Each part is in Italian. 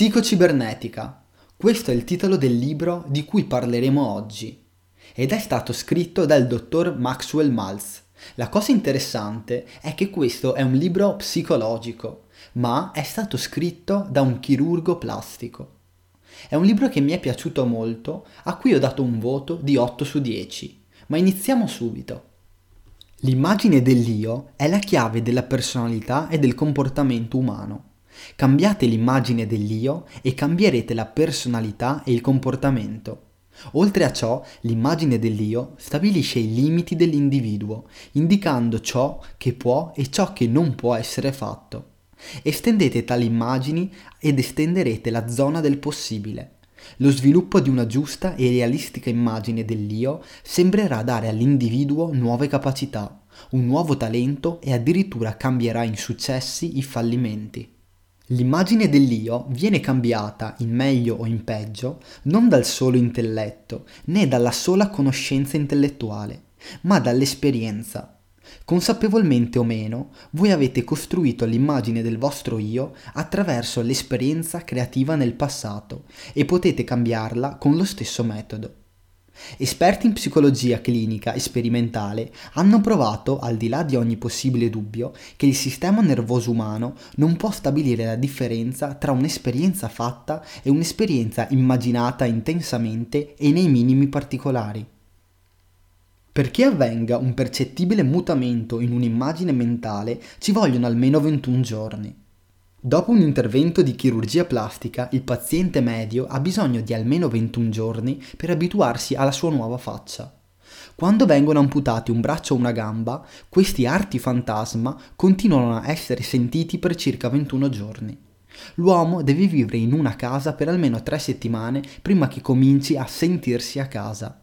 Psicocibernetica. Questo è il titolo del libro di cui parleremo oggi ed è stato scritto dal dottor Maxwell Maltz. La cosa interessante è che questo è un libro psicologico, ma è stato scritto da un chirurgo plastico. È un libro che mi è piaciuto molto, a cui ho dato un voto di 8 su 10, ma iniziamo subito. L'immagine dell'io è la chiave della personalità e del comportamento umano. Cambiate l'immagine dell'io e cambierete la personalità e il comportamento. Oltre a ciò, l'immagine dell'io stabilisce i limiti dell'individuo, indicando ciò che può e ciò che non può essere fatto. Estendete tali immagini ed estenderete la zona del possibile. Lo sviluppo di una giusta e realistica immagine dell'io sembrerà dare all'individuo nuove capacità, un nuovo talento e addirittura cambierà in successi i fallimenti. L'immagine dell'io viene cambiata in meglio o in peggio non dal solo intelletto né dalla sola conoscenza intellettuale, ma dall'esperienza. Consapevolmente o meno, voi avete costruito l'immagine del vostro io attraverso l'esperienza creativa nel passato e potete cambiarla con lo stesso metodo. Esperti in psicologia clinica e sperimentale hanno provato, al di là di ogni possibile dubbio, che il sistema nervoso umano non può stabilire la differenza tra un'esperienza fatta e un'esperienza immaginata intensamente e nei minimi particolari. Perché avvenga un percettibile mutamento in un'immagine mentale ci vogliono almeno 21 giorni. Dopo un intervento di chirurgia plastica, il paziente medio ha bisogno di almeno 21 giorni per abituarsi alla sua nuova faccia. Quando vengono amputati un braccio o una gamba, questi arti fantasma continuano a essere sentiti per circa 21 giorni. L'uomo deve vivere in una casa per almeno 3 settimane prima che cominci a sentirsi a casa.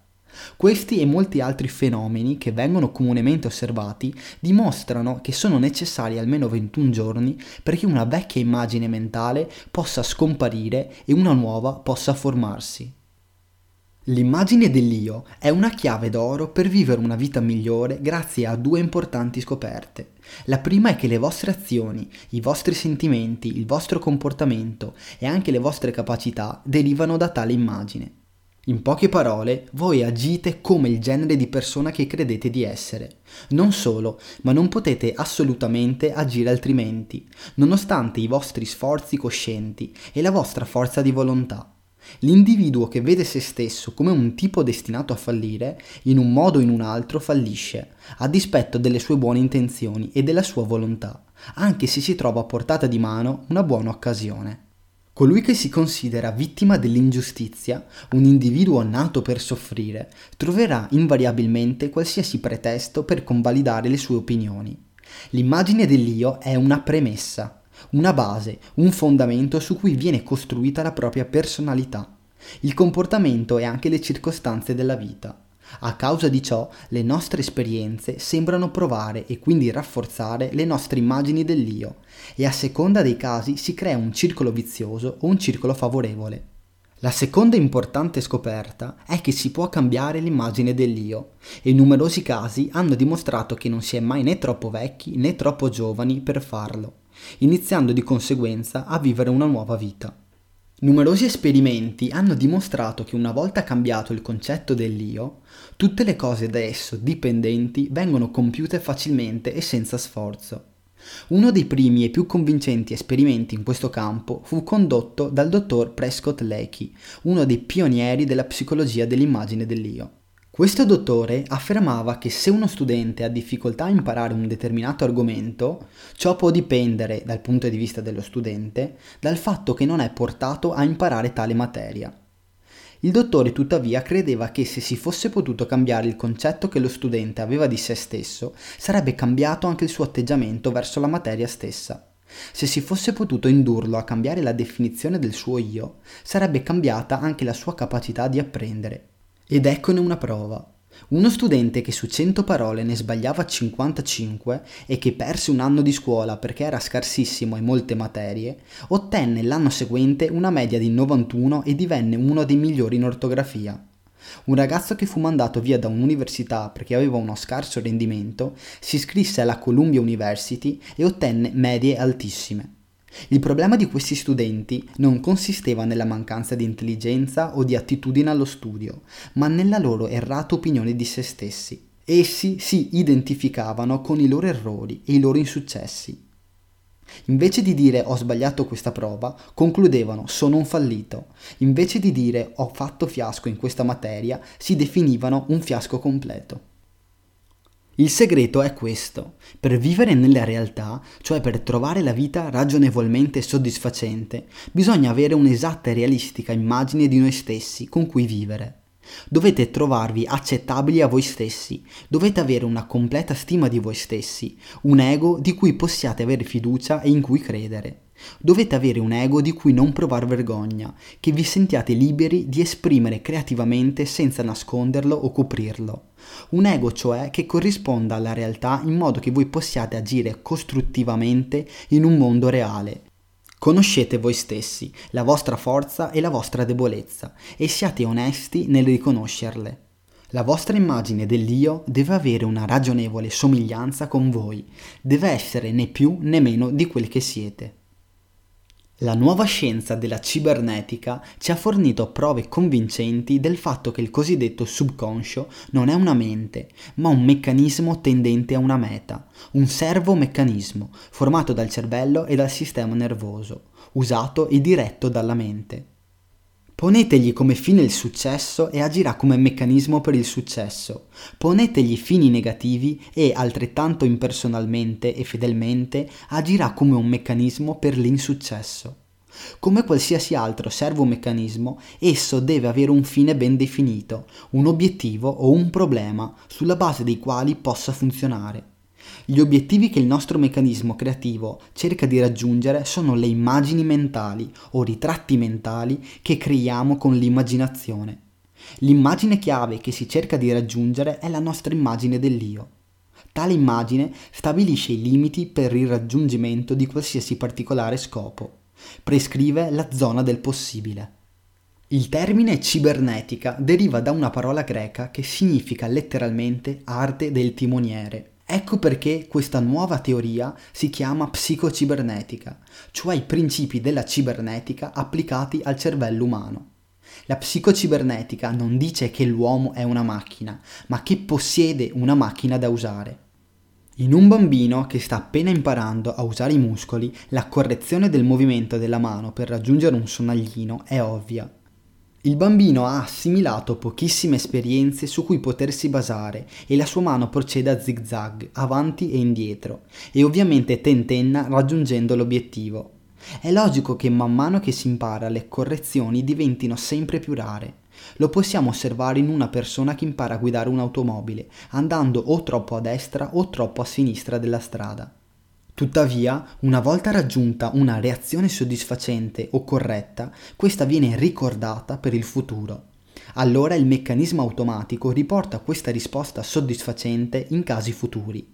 Questi e molti altri fenomeni che vengono comunemente osservati dimostrano che sono necessari almeno 21 giorni perché una vecchia immagine mentale possa scomparire e una nuova possa formarsi. L'immagine dell'io è una chiave d'oro per vivere una vita migliore grazie a 2 importanti scoperte. La prima è che le vostre azioni, i vostri sentimenti, il vostro comportamento e anche le vostre capacità derivano da tale immagine. In poche parole, voi agite come il genere di persona che credete di essere. Non solo, ma non potete assolutamente agire altrimenti, nonostante i vostri sforzi coscienti e la vostra forza di volontà. L'individuo che vede se stesso come un tipo destinato a fallire, in un modo o in un altro fallisce, a dispetto delle sue buone intenzioni e della sua volontà, anche se si trova a portata di mano una buona occasione. Colui che si considera vittima dell'ingiustizia, un individuo nato per soffrire, troverà invariabilmente qualsiasi pretesto per convalidare le sue opinioni. L'immagine dell'io è una premessa, una base, un fondamento su cui viene costruita la propria personalità, il comportamento e anche le circostanze della vita. A causa di ciò, le nostre esperienze sembrano provare e quindi rafforzare le nostre immagini dell'io e a seconda dei casi si crea un circolo vizioso o un circolo favorevole. La seconda importante scoperta è che si può cambiare l'immagine dell'io e numerosi casi hanno dimostrato che non si è mai né troppo vecchi né troppo giovani per farlo, iniziando di conseguenza a vivere una nuova vita. Numerosi esperimenti hanno dimostrato che una volta cambiato il concetto dell'io, tutte le cose da esso dipendenti vengono compiute facilmente e senza sforzo. Uno dei primi e più convincenti esperimenti in questo campo fu condotto dal dottor Prescott Lecky, uno dei pionieri della psicologia dell'immagine dell'io. Questo dottore affermava che se uno studente ha difficoltà a imparare un determinato argomento, ciò può dipendere, dal punto di vista dello studente, dal fatto che non è portato a imparare tale materia. Il dottore tuttavia credeva che se si fosse potuto cambiare il concetto che lo studente aveva di sé stesso, sarebbe cambiato anche il suo atteggiamento verso la materia stessa. Se si fosse potuto indurlo a cambiare la definizione del suo io, sarebbe cambiata anche la sua capacità di apprendere. Ed eccone una prova. Uno studente che su 100 parole ne sbagliava 55 e che perse un anno di scuola perché era scarsissimo in molte materie, ottenne l'anno seguente una media di 91 e divenne uno dei migliori in ortografia. Un ragazzo che fu mandato via da un'università perché aveva uno scarso rendimento, si iscrisse alla Columbia University e ottenne medie altissime. Il problema di questi studenti non consisteva nella mancanza di intelligenza o di attitudine allo studio, ma nella loro errata opinione di se stessi. Essi si identificavano con i loro errori e i loro insuccessi. Invece di dire ho sbagliato questa prova, concludevano sono un fallito. Invece di dire ho fatto fiasco in questa materia, si definivano un fiasco completo. Il segreto è questo: per vivere nella realtà, cioè per trovare la vita ragionevolmente soddisfacente, bisogna avere un'esatta e realistica immagine di noi stessi con cui vivere. Dovete trovarvi accettabili a voi stessi, dovete avere una completa stima di voi stessi, un ego di cui possiate avere fiducia e in cui credere. Dovete avere un ego di cui non provar vergogna, che vi sentiate liberi di esprimere creativamente senza nasconderlo o coprirlo. Un ego cioè che corrisponda alla realtà in modo che voi possiate agire costruttivamente in un mondo reale. Conoscete voi stessi, la vostra forza e la vostra debolezza, e siate onesti nel riconoscerle. La vostra immagine dell'io deve avere una ragionevole somiglianza con voi, deve essere né più né meno di quel che siete. La nuova scienza della cibernetica ci ha fornito prove convincenti del fatto che il cosiddetto subconscio non è una mente, ma un meccanismo tendente a una meta, un servomeccanismo formato dal cervello e dal sistema nervoso, usato e diretto dalla mente. Ponetegli come fine il successo e agirà come meccanismo per il successo. Ponetegli fini negativi e, altrettanto impersonalmente e fedelmente, agirà come un meccanismo per l'insuccesso. Come qualsiasi altro servomeccanismo, esso deve avere un fine ben definito, un obiettivo o un problema sulla base dei quali possa funzionare. Gli obiettivi che il nostro meccanismo creativo cerca di raggiungere sono le immagini mentali o ritratti mentali che creiamo con l'immaginazione. L'immagine chiave che si cerca di raggiungere è la nostra immagine dell'io. Tale immagine stabilisce i limiti per il raggiungimento di qualsiasi particolare scopo, prescrive la zona del possibile. Il termine cibernetica deriva da una parola greca che significa letteralmente arte del timoniere. Ecco perché questa nuova teoria si chiama psicocibernetica, cioè i principi della cibernetica applicati al cervello umano. La psicocibernetica non dice che l'uomo è una macchina, ma che possiede una macchina da usare. In un bambino che sta appena imparando a usare i muscoli, la correzione del movimento della mano per raggiungere un sonaglino è ovvia. Il bambino ha assimilato pochissime esperienze su cui potersi basare e la sua mano procede a zigzag, avanti e indietro, e ovviamente tentenna raggiungendo l'obiettivo. È logico che man mano che si impara le correzioni diventino sempre più rare. Lo possiamo osservare in una persona che impara a guidare un'automobile, andando o troppo a destra o troppo a sinistra della strada. Tuttavia, una volta raggiunta una reazione soddisfacente o corretta, questa viene ricordata per il futuro. Allora il meccanismo automatico riporta questa risposta soddisfacente in casi futuri.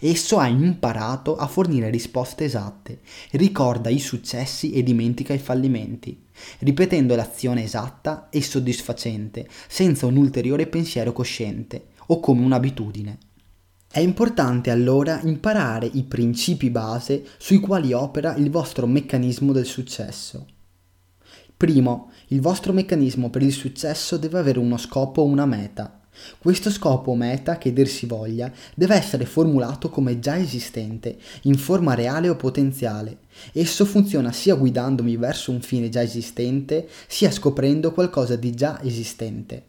Esso ha imparato a fornire risposte esatte, ricorda i successi e dimentica i fallimenti, ripetendo l'azione esatta e soddisfacente, senza un ulteriore pensiero cosciente o come un'abitudine. È importante allora imparare i principi base sui quali opera il vostro meccanismo del successo. Primo, il vostro meccanismo per il successo deve avere uno scopo o una meta. Questo scopo o meta, che dir si voglia, deve essere formulato come già esistente, in forma reale o potenziale. Esso funziona sia guidandomi verso un fine già esistente, sia scoprendo qualcosa di già esistente.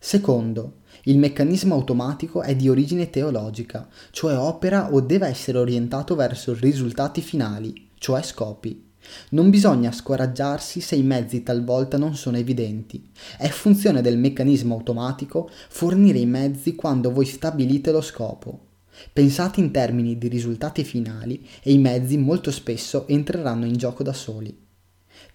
Secondo, il meccanismo automatico è di origine teologica, cioè opera o deve essere orientato verso risultati finali, cioè scopi. Non bisogna scoraggiarsi se i mezzi talvolta non sono evidenti. È funzione del meccanismo automatico fornire i mezzi quando voi stabilite lo scopo. Pensate in termini di risultati finali e i mezzi molto spesso entreranno in gioco da soli.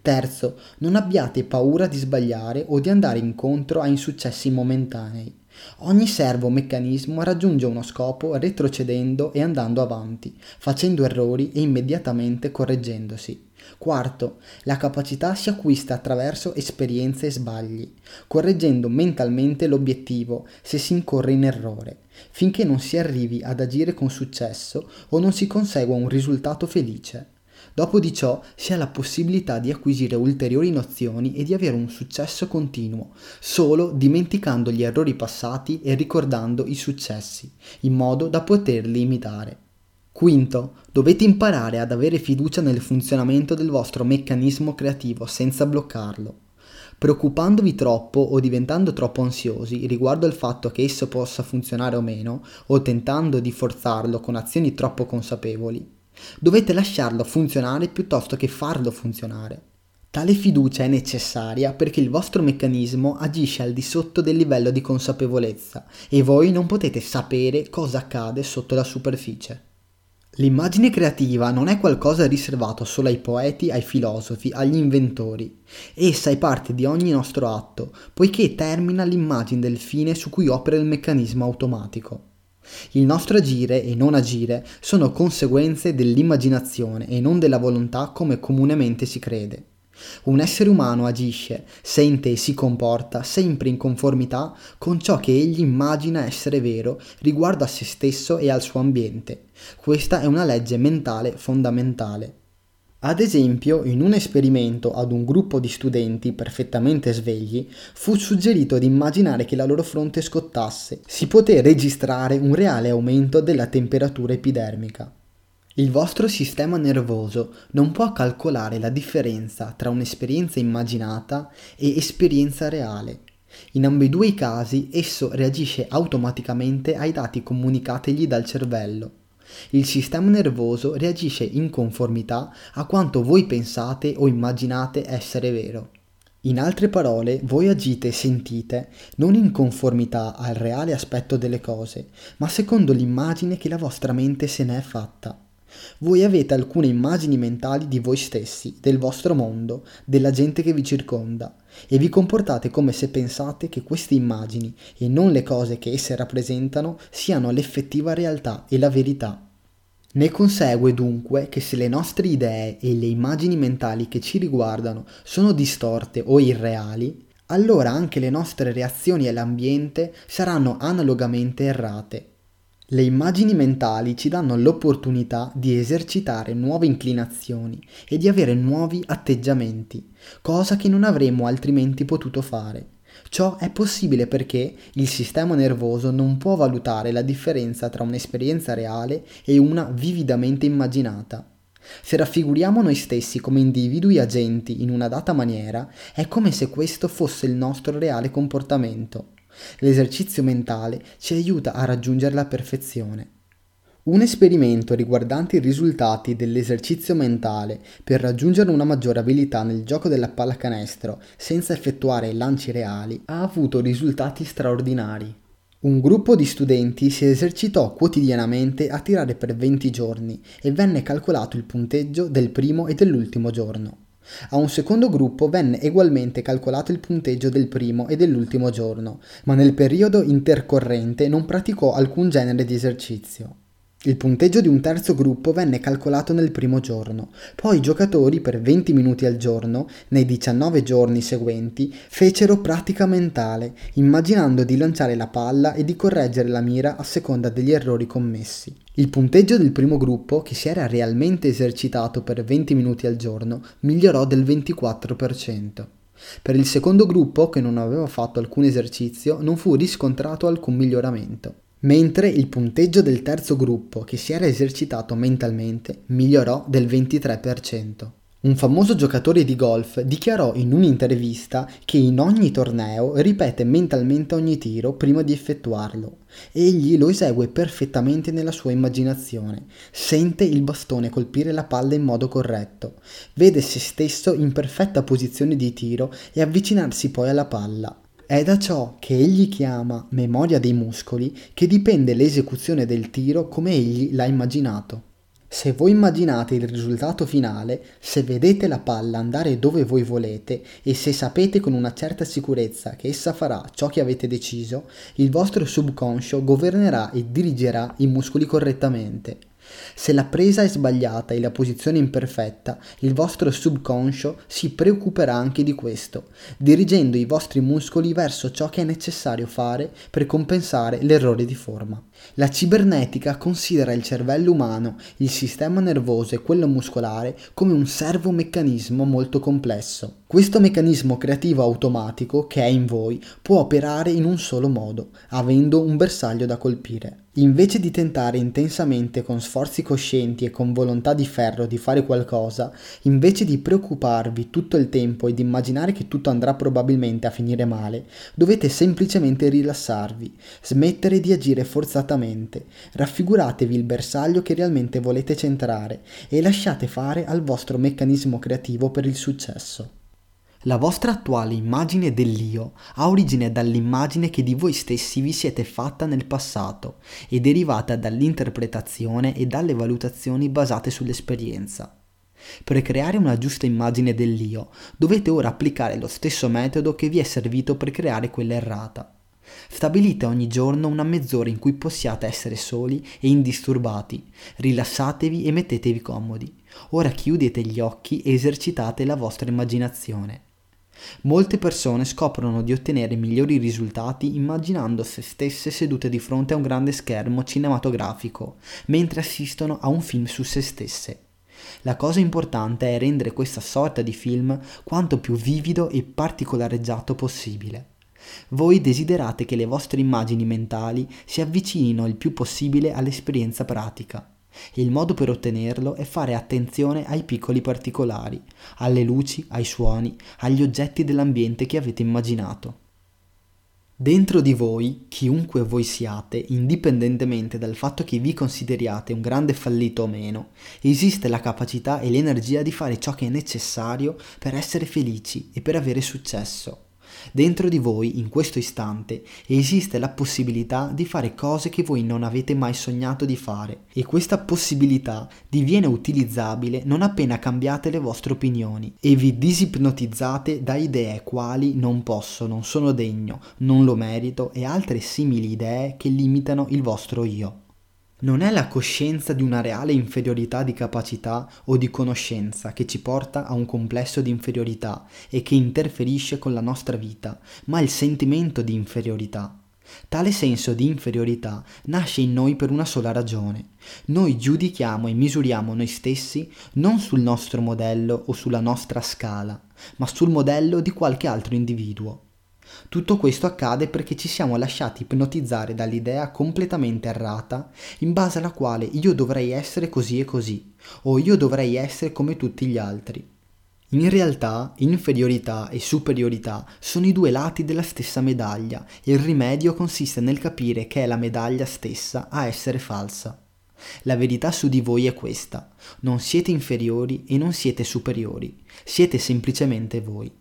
Terzo, non abbiate paura di sbagliare o di andare incontro a insuccessi momentanei. Ogni servomeccanismo raggiunge uno scopo retrocedendo e andando avanti, facendo errori e immediatamente correggendosi. Quarto, la capacità si acquista attraverso esperienze e sbagli, correggendo mentalmente l'obiettivo se si incorre in errore, finché non si arrivi ad agire con successo o non si consegua un risultato felice. Dopo di ciò si ha la possibilità di acquisire ulteriori nozioni e di avere un successo continuo, solo dimenticando gli errori passati e ricordando i successi, in modo da poterli imitare. Quinto, dovete imparare ad avere fiducia nel funzionamento del vostro meccanismo creativo senza bloccarlo. Preoccupandovi troppo o diventando troppo ansiosi riguardo al fatto che esso possa funzionare o meno, o tentando di forzarlo con azioni troppo consapevoli, dovete lasciarlo funzionare piuttosto che farlo funzionare. Tale fiducia è necessaria perché il vostro meccanismo agisce al di sotto del livello di consapevolezza e voi non potete sapere cosa accade sotto la superficie. L'immagine creativa non è qualcosa riservato solo ai poeti, ai filosofi, agli inventori. Essa è parte di ogni nostro atto, poiché termina l'immagine del fine su cui opera il meccanismo automatico. Il nostro agire e non agire sono conseguenze dell'immaginazione e non della volontà come comunemente si crede. Un essere umano agisce, sente e si comporta sempre in conformità con ciò che egli immagina essere vero riguardo a se stesso e al suo ambiente. Questa è una legge mentale fondamentale. Ad esempio, in un esperimento ad un gruppo di studenti perfettamente svegli, fu suggerito di immaginare che la loro fronte scottasse. Si poté registrare un reale aumento della temperatura epidermica. Il vostro sistema nervoso non può calcolare la differenza tra un'esperienza immaginata e esperienza reale. In ambedue i casi esso reagisce automaticamente ai dati comunicategli dal cervello. Il sistema nervoso reagisce in conformità a quanto voi pensate o immaginate essere vero. In altre parole, voi agite e sentite non in conformità al reale aspetto delle cose, ma secondo l'immagine che la vostra mente se ne è fatta. Voi avete alcune immagini mentali di voi stessi, del vostro mondo, della gente che vi circonda e vi comportate come se pensate che queste immagini e non le cose che esse rappresentano siano l'effettiva realtà e la verità. Ne consegue dunque che se le nostre idee e le immagini mentali che ci riguardano sono distorte o irreali, allora anche le nostre reazioni all'ambiente saranno analogamente errate. Le immagini mentali ci danno l'opportunità di esercitare nuove inclinazioni e di avere nuovi atteggiamenti, cosa che non avremmo altrimenti potuto fare. Ciò è possibile perché il sistema nervoso non può valutare la differenza tra un'esperienza reale e una vividamente immaginata. Se raffiguriamo noi stessi come individui agenti in una data maniera, è come se questo fosse il nostro reale comportamento. L'esercizio mentale ci aiuta a raggiungere la perfezione. Un esperimento riguardante i risultati dell'esercizio mentale per raggiungere una maggiore abilità nel gioco della pallacanestro senza effettuare lanci reali ha avuto risultati straordinari. Un gruppo di studenti si esercitò quotidianamente a tirare per 20 giorni e venne calcolato il punteggio del primo e dell'ultimo giorno. A un secondo gruppo venne ugualmente calcolato il punteggio del primo e dell'ultimo giorno, ma nel periodo intercorrente non praticò alcun genere di esercizio. Il punteggio di un terzo gruppo venne calcolato nel primo giorno, poi i giocatori per 20 minuti al giorno, nei 19 giorni seguenti, fecero pratica mentale, immaginando di lanciare la palla e di correggere la mira a seconda degli errori commessi. Il punteggio del primo gruppo, che si era realmente esercitato per 20 minuti al giorno, migliorò del 24%. Per il secondo gruppo, che non aveva fatto alcun esercizio, non fu riscontrato alcun miglioramento. Mentre il punteggio del terzo gruppo, che si era esercitato mentalmente, migliorò del 23%. Un famoso giocatore di golf dichiarò in un'intervista che in ogni torneo ripete mentalmente ogni tiro prima di effettuarlo. Egli lo esegue perfettamente nella sua immaginazione, sente il bastone colpire la palla in modo corretto, vede se stesso in perfetta posizione di tiro e avvicinarsi poi alla palla. È da ciò che egli chiama memoria dei muscoli che dipende l'esecuzione del tiro come egli l'ha immaginato. Se voi immaginate il risultato finale, se vedete la palla andare dove voi volete e se sapete con una certa sicurezza che essa farà ciò che avete deciso, il vostro subconscio governerà e dirigerà i muscoli correttamente. Se la presa è sbagliata e la posizione imperfetta, il vostro subconscio si preoccuperà anche di questo, dirigendo i vostri muscoli verso ciò che è necessario fare per compensare l'errore di forma. La cibernetica considera il cervello umano, il sistema nervoso e quello muscolare come un servomeccanismo molto complesso. Questo meccanismo creativo automatico che è in voi può operare in un solo modo, avendo un bersaglio da colpire. Invece di tentare intensamente con sforzi coscienti e con volontà di ferro di fare qualcosa, invece di preoccuparvi tutto il tempo e di immaginare che tutto andrà probabilmente a finire male, dovete semplicemente rilassarvi, smettere di agire forzatamente, raffiguratevi il bersaglio che realmente volete centrare e lasciate fare al vostro meccanismo creativo per il successo. La vostra attuale immagine dell'io ha origine dall'immagine che di voi stessi vi siete fatta nel passato e derivata dall'interpretazione e dalle valutazioni basate sull'esperienza. Per creare una giusta immagine dell'io, dovete ora applicare lo stesso metodo che vi è servito per creare quella errata. Stabilite ogni giorno una mezz'ora in cui possiate essere soli e indisturbati, rilassatevi e mettetevi comodi. Ora chiudete gli occhi e esercitate la vostra immaginazione. Molte persone scoprono di ottenere migliori risultati immaginando se stesse sedute di fronte a un grande schermo cinematografico, mentre assistono a un film su se stesse. La cosa importante è rendere questa sorta di film quanto più vivido e particolareggiato possibile. Voi desiderate che le vostre immagini mentali si avvicinino il più possibile all'esperienza pratica. Il modo per ottenerlo è fare attenzione ai piccoli particolari, alle luci, ai suoni, agli oggetti dell'ambiente che avete immaginato. Dentro di voi, chiunque voi siate, indipendentemente dal fatto che vi consideriate un grande fallito o meno, esiste la capacità e l'energia di fare ciò che è necessario per essere felici e per avere successo. Dentro di voi, in questo istante, esiste la possibilità di fare cose che voi non avete mai sognato di fare e questa possibilità diviene utilizzabile non appena cambiate le vostre opinioni e vi disipnotizzate da idee quali non posso, non sono degno, non lo merito e altre simili idee che limitano il vostro io. Non è la coscienza di una reale inferiorità di capacità o di conoscenza che ci porta a un complesso di inferiorità e che interferisce con la nostra vita, ma il sentimento di inferiorità. Tale senso di inferiorità nasce in noi per una sola ragione. Noi giudichiamo e misuriamo noi stessi non sul nostro modello o sulla nostra scala, ma sul modello di qualche altro individuo. Tutto questo accade perché ci siamo lasciati ipnotizzare dall'idea completamente errata in base alla quale io dovrei essere così e così, o io dovrei essere come tutti gli altri. In realtà, inferiorità e superiorità sono i due lati della stessa medaglia e il rimedio consiste nel capire che è la medaglia stessa a essere falsa. La verità su di voi è questa: non siete inferiori e non siete superiori, siete semplicemente voi.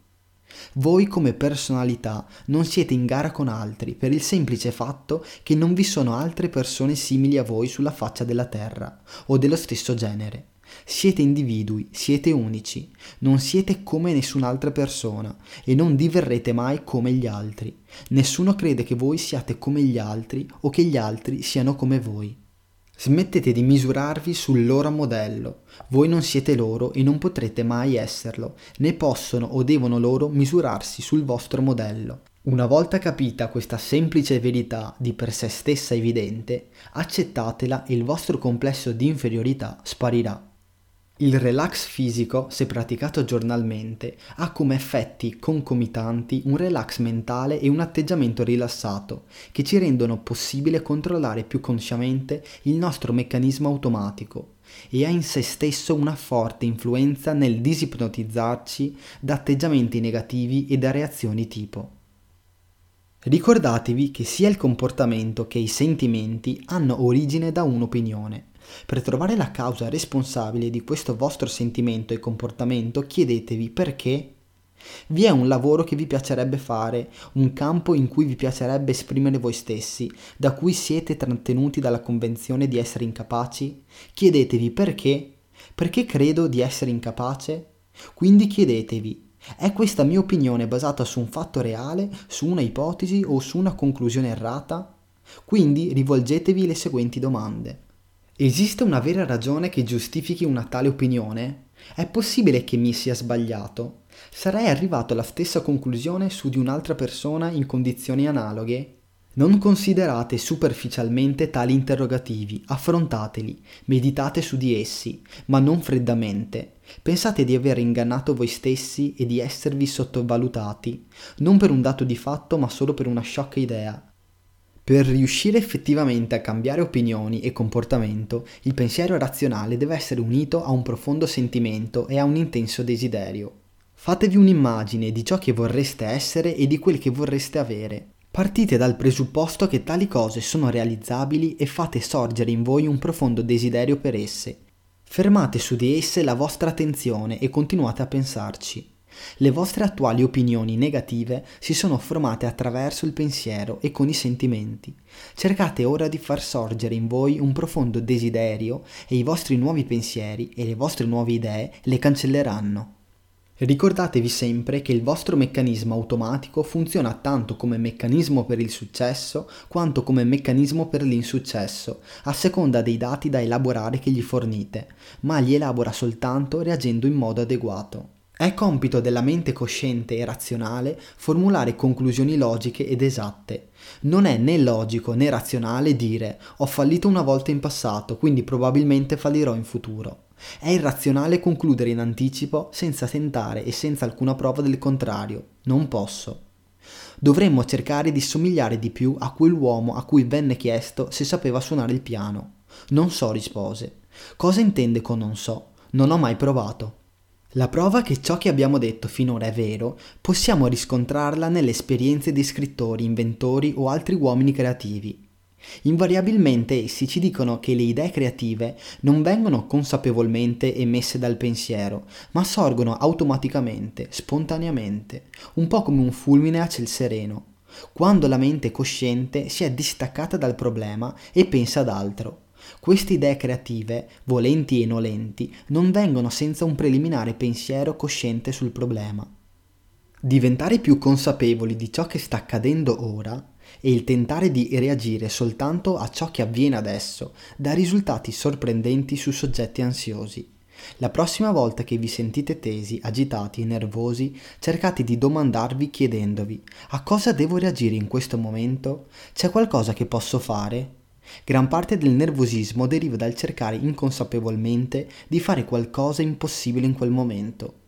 Voi come personalità non siete in gara con altri per il semplice fatto che non vi sono altre persone simili a voi sulla faccia della terra o dello stesso genere. Siete individui, siete unici, non siete come nessun'altra persona e non diverrete mai come gli altri. Nessuno crede che voi siate come gli altri o che gli altri siano come voi. Smettete di misurarvi sul loro modello, voi non siete loro e non potrete mai esserlo, né possono o devono loro misurarsi sul vostro modello. Una volta capita questa semplice verità di per sé stessa evidente, accettatela e il vostro complesso di inferiorità sparirà. Il relax fisico, se praticato giornalmente, ha come effetti concomitanti un relax mentale e un atteggiamento rilassato, che ci rendono possibile controllare più consciamente il nostro meccanismo automatico e ha in sé stesso una forte influenza nel disipnotizzarci da atteggiamenti negativi e da reazioni tipo. Ricordatevi che sia il comportamento che i sentimenti hanno origine da un'opinione. Per trovare la causa responsabile di questo vostro sentimento e comportamento, chiedetevi perché. Vi è un lavoro che vi piacerebbe fare, un campo in cui vi piacerebbe esprimere voi stessi, da cui siete trattenuti dalla convenzione di essere incapaci? Chiedetevi perché. Perché credo di essere incapace? Quindi chiedetevi: è questa mia opinione basata su un fatto reale, su una ipotesi o su una conclusione errata? Quindi rivolgetevi le seguenti domande. Esiste una vera ragione che giustifichi una tale opinione? È possibile che mi sia sbagliato? Sarei arrivato alla stessa conclusione su di un'altra persona in condizioni analoghe? Non considerate superficialmente tali interrogativi, affrontateli, meditate su di essi, ma non freddamente. Pensate di aver ingannato voi stessi e di esservi sottovalutati, non per un dato di fatto ma solo per una sciocca idea. Per riuscire effettivamente a cambiare opinioni e comportamento, il pensiero razionale deve essere unito a un profondo sentimento e a un intenso desiderio. Fatevi un'immagine di ciò che vorreste essere e di quel che vorreste avere. Partite dal presupposto che tali cose sono realizzabili e fate sorgere in voi un profondo desiderio per esse. Fermate su di esse la vostra attenzione e continuate a pensarci. Le vostre attuali opinioni negative si sono formate attraverso il pensiero e con i sentimenti. Cercate ora di far sorgere in voi un profondo desiderio e i vostri nuovi pensieri e le vostre nuove idee le cancelleranno. Ricordatevi sempre che il vostro meccanismo automatico funziona tanto come meccanismo per il successo quanto come meccanismo per l'insuccesso, a seconda dei dati da elaborare che gli fornite, ma li elabora soltanto reagendo in modo adeguato. È compito della mente cosciente e razionale formulare conclusioni logiche ed esatte. Non è né logico né razionale dire «ho fallito una volta in passato, quindi probabilmente fallirò in futuro». È irrazionale concludere in anticipo senza tentare e senza alcuna prova del contrario. Non posso. Dovremmo cercare di somigliare di più a quell'uomo a cui venne chiesto se sapeva suonare il piano. Non so, rispose. Cosa intende con non so? Non ho mai provato. La prova che ciò che abbiamo detto finora è vero, possiamo riscontrarla nelle esperienze di scrittori, inventori o altri uomini creativi. Invariabilmente essi ci dicono che le idee creative non vengono consapevolmente emesse dal pensiero, ma sorgono automaticamente, spontaneamente, un po' come un fulmine a ciel sereno, quando la mente cosciente si è distaccata dal problema e pensa ad altro. Queste idee creative, volenti e nolenti, non vengono senza un preliminare pensiero cosciente sul problema. Diventare più consapevoli di ciò che sta accadendo ora e il tentare di reagire soltanto a ciò che avviene adesso dà risultati sorprendenti su soggetti ansiosi. La prossima volta che vi sentite tesi, agitati e nervosi, cercate di domandarvi chiedendovi: a cosa devo reagire in questo momento? C'è qualcosa che posso fare? Gran parte del nervosismo deriva dal cercare inconsapevolmente di fare qualcosa impossibile in quel momento.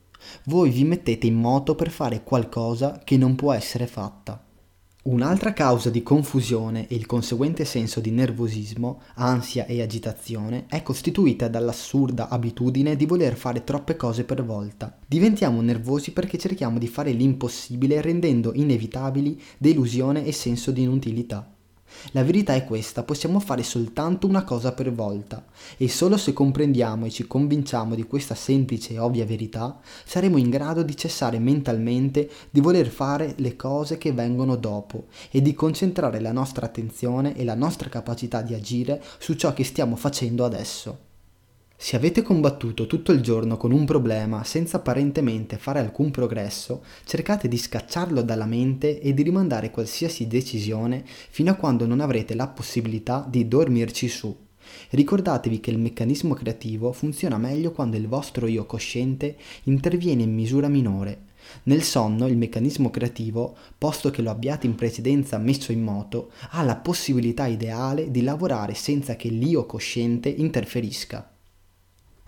Voi vi mettete in moto per fare qualcosa che non può essere fatta. Un'altra causa di confusione e il conseguente senso di nervosismo, ansia e agitazione è costituita dall'assurda abitudine di voler fare troppe cose per volta. Diventiamo nervosi perché cerchiamo di fare l'impossibile rendendo inevitabili delusione e senso di inutilità. La verità è questa: possiamo fare soltanto una cosa per volta e solo se comprendiamo e ci convinciamo di questa semplice e ovvia verità saremo in grado di cessare mentalmente di voler fare le cose che vengono dopo e di concentrare la nostra attenzione e la nostra capacità di agire su ciò che stiamo facendo adesso. Se avete combattuto tutto il giorno con un problema senza apparentemente fare alcun progresso, cercate di scacciarlo dalla mente e di rimandare qualsiasi decisione fino a quando non avrete la possibilità di dormirci su. Ricordatevi che il meccanismo creativo funziona meglio quando il vostro io cosciente interviene in misura minore. Nel sonno il meccanismo creativo, posto che lo abbiate in precedenza messo in moto, ha la possibilità ideale di lavorare senza che l'io cosciente interferisca.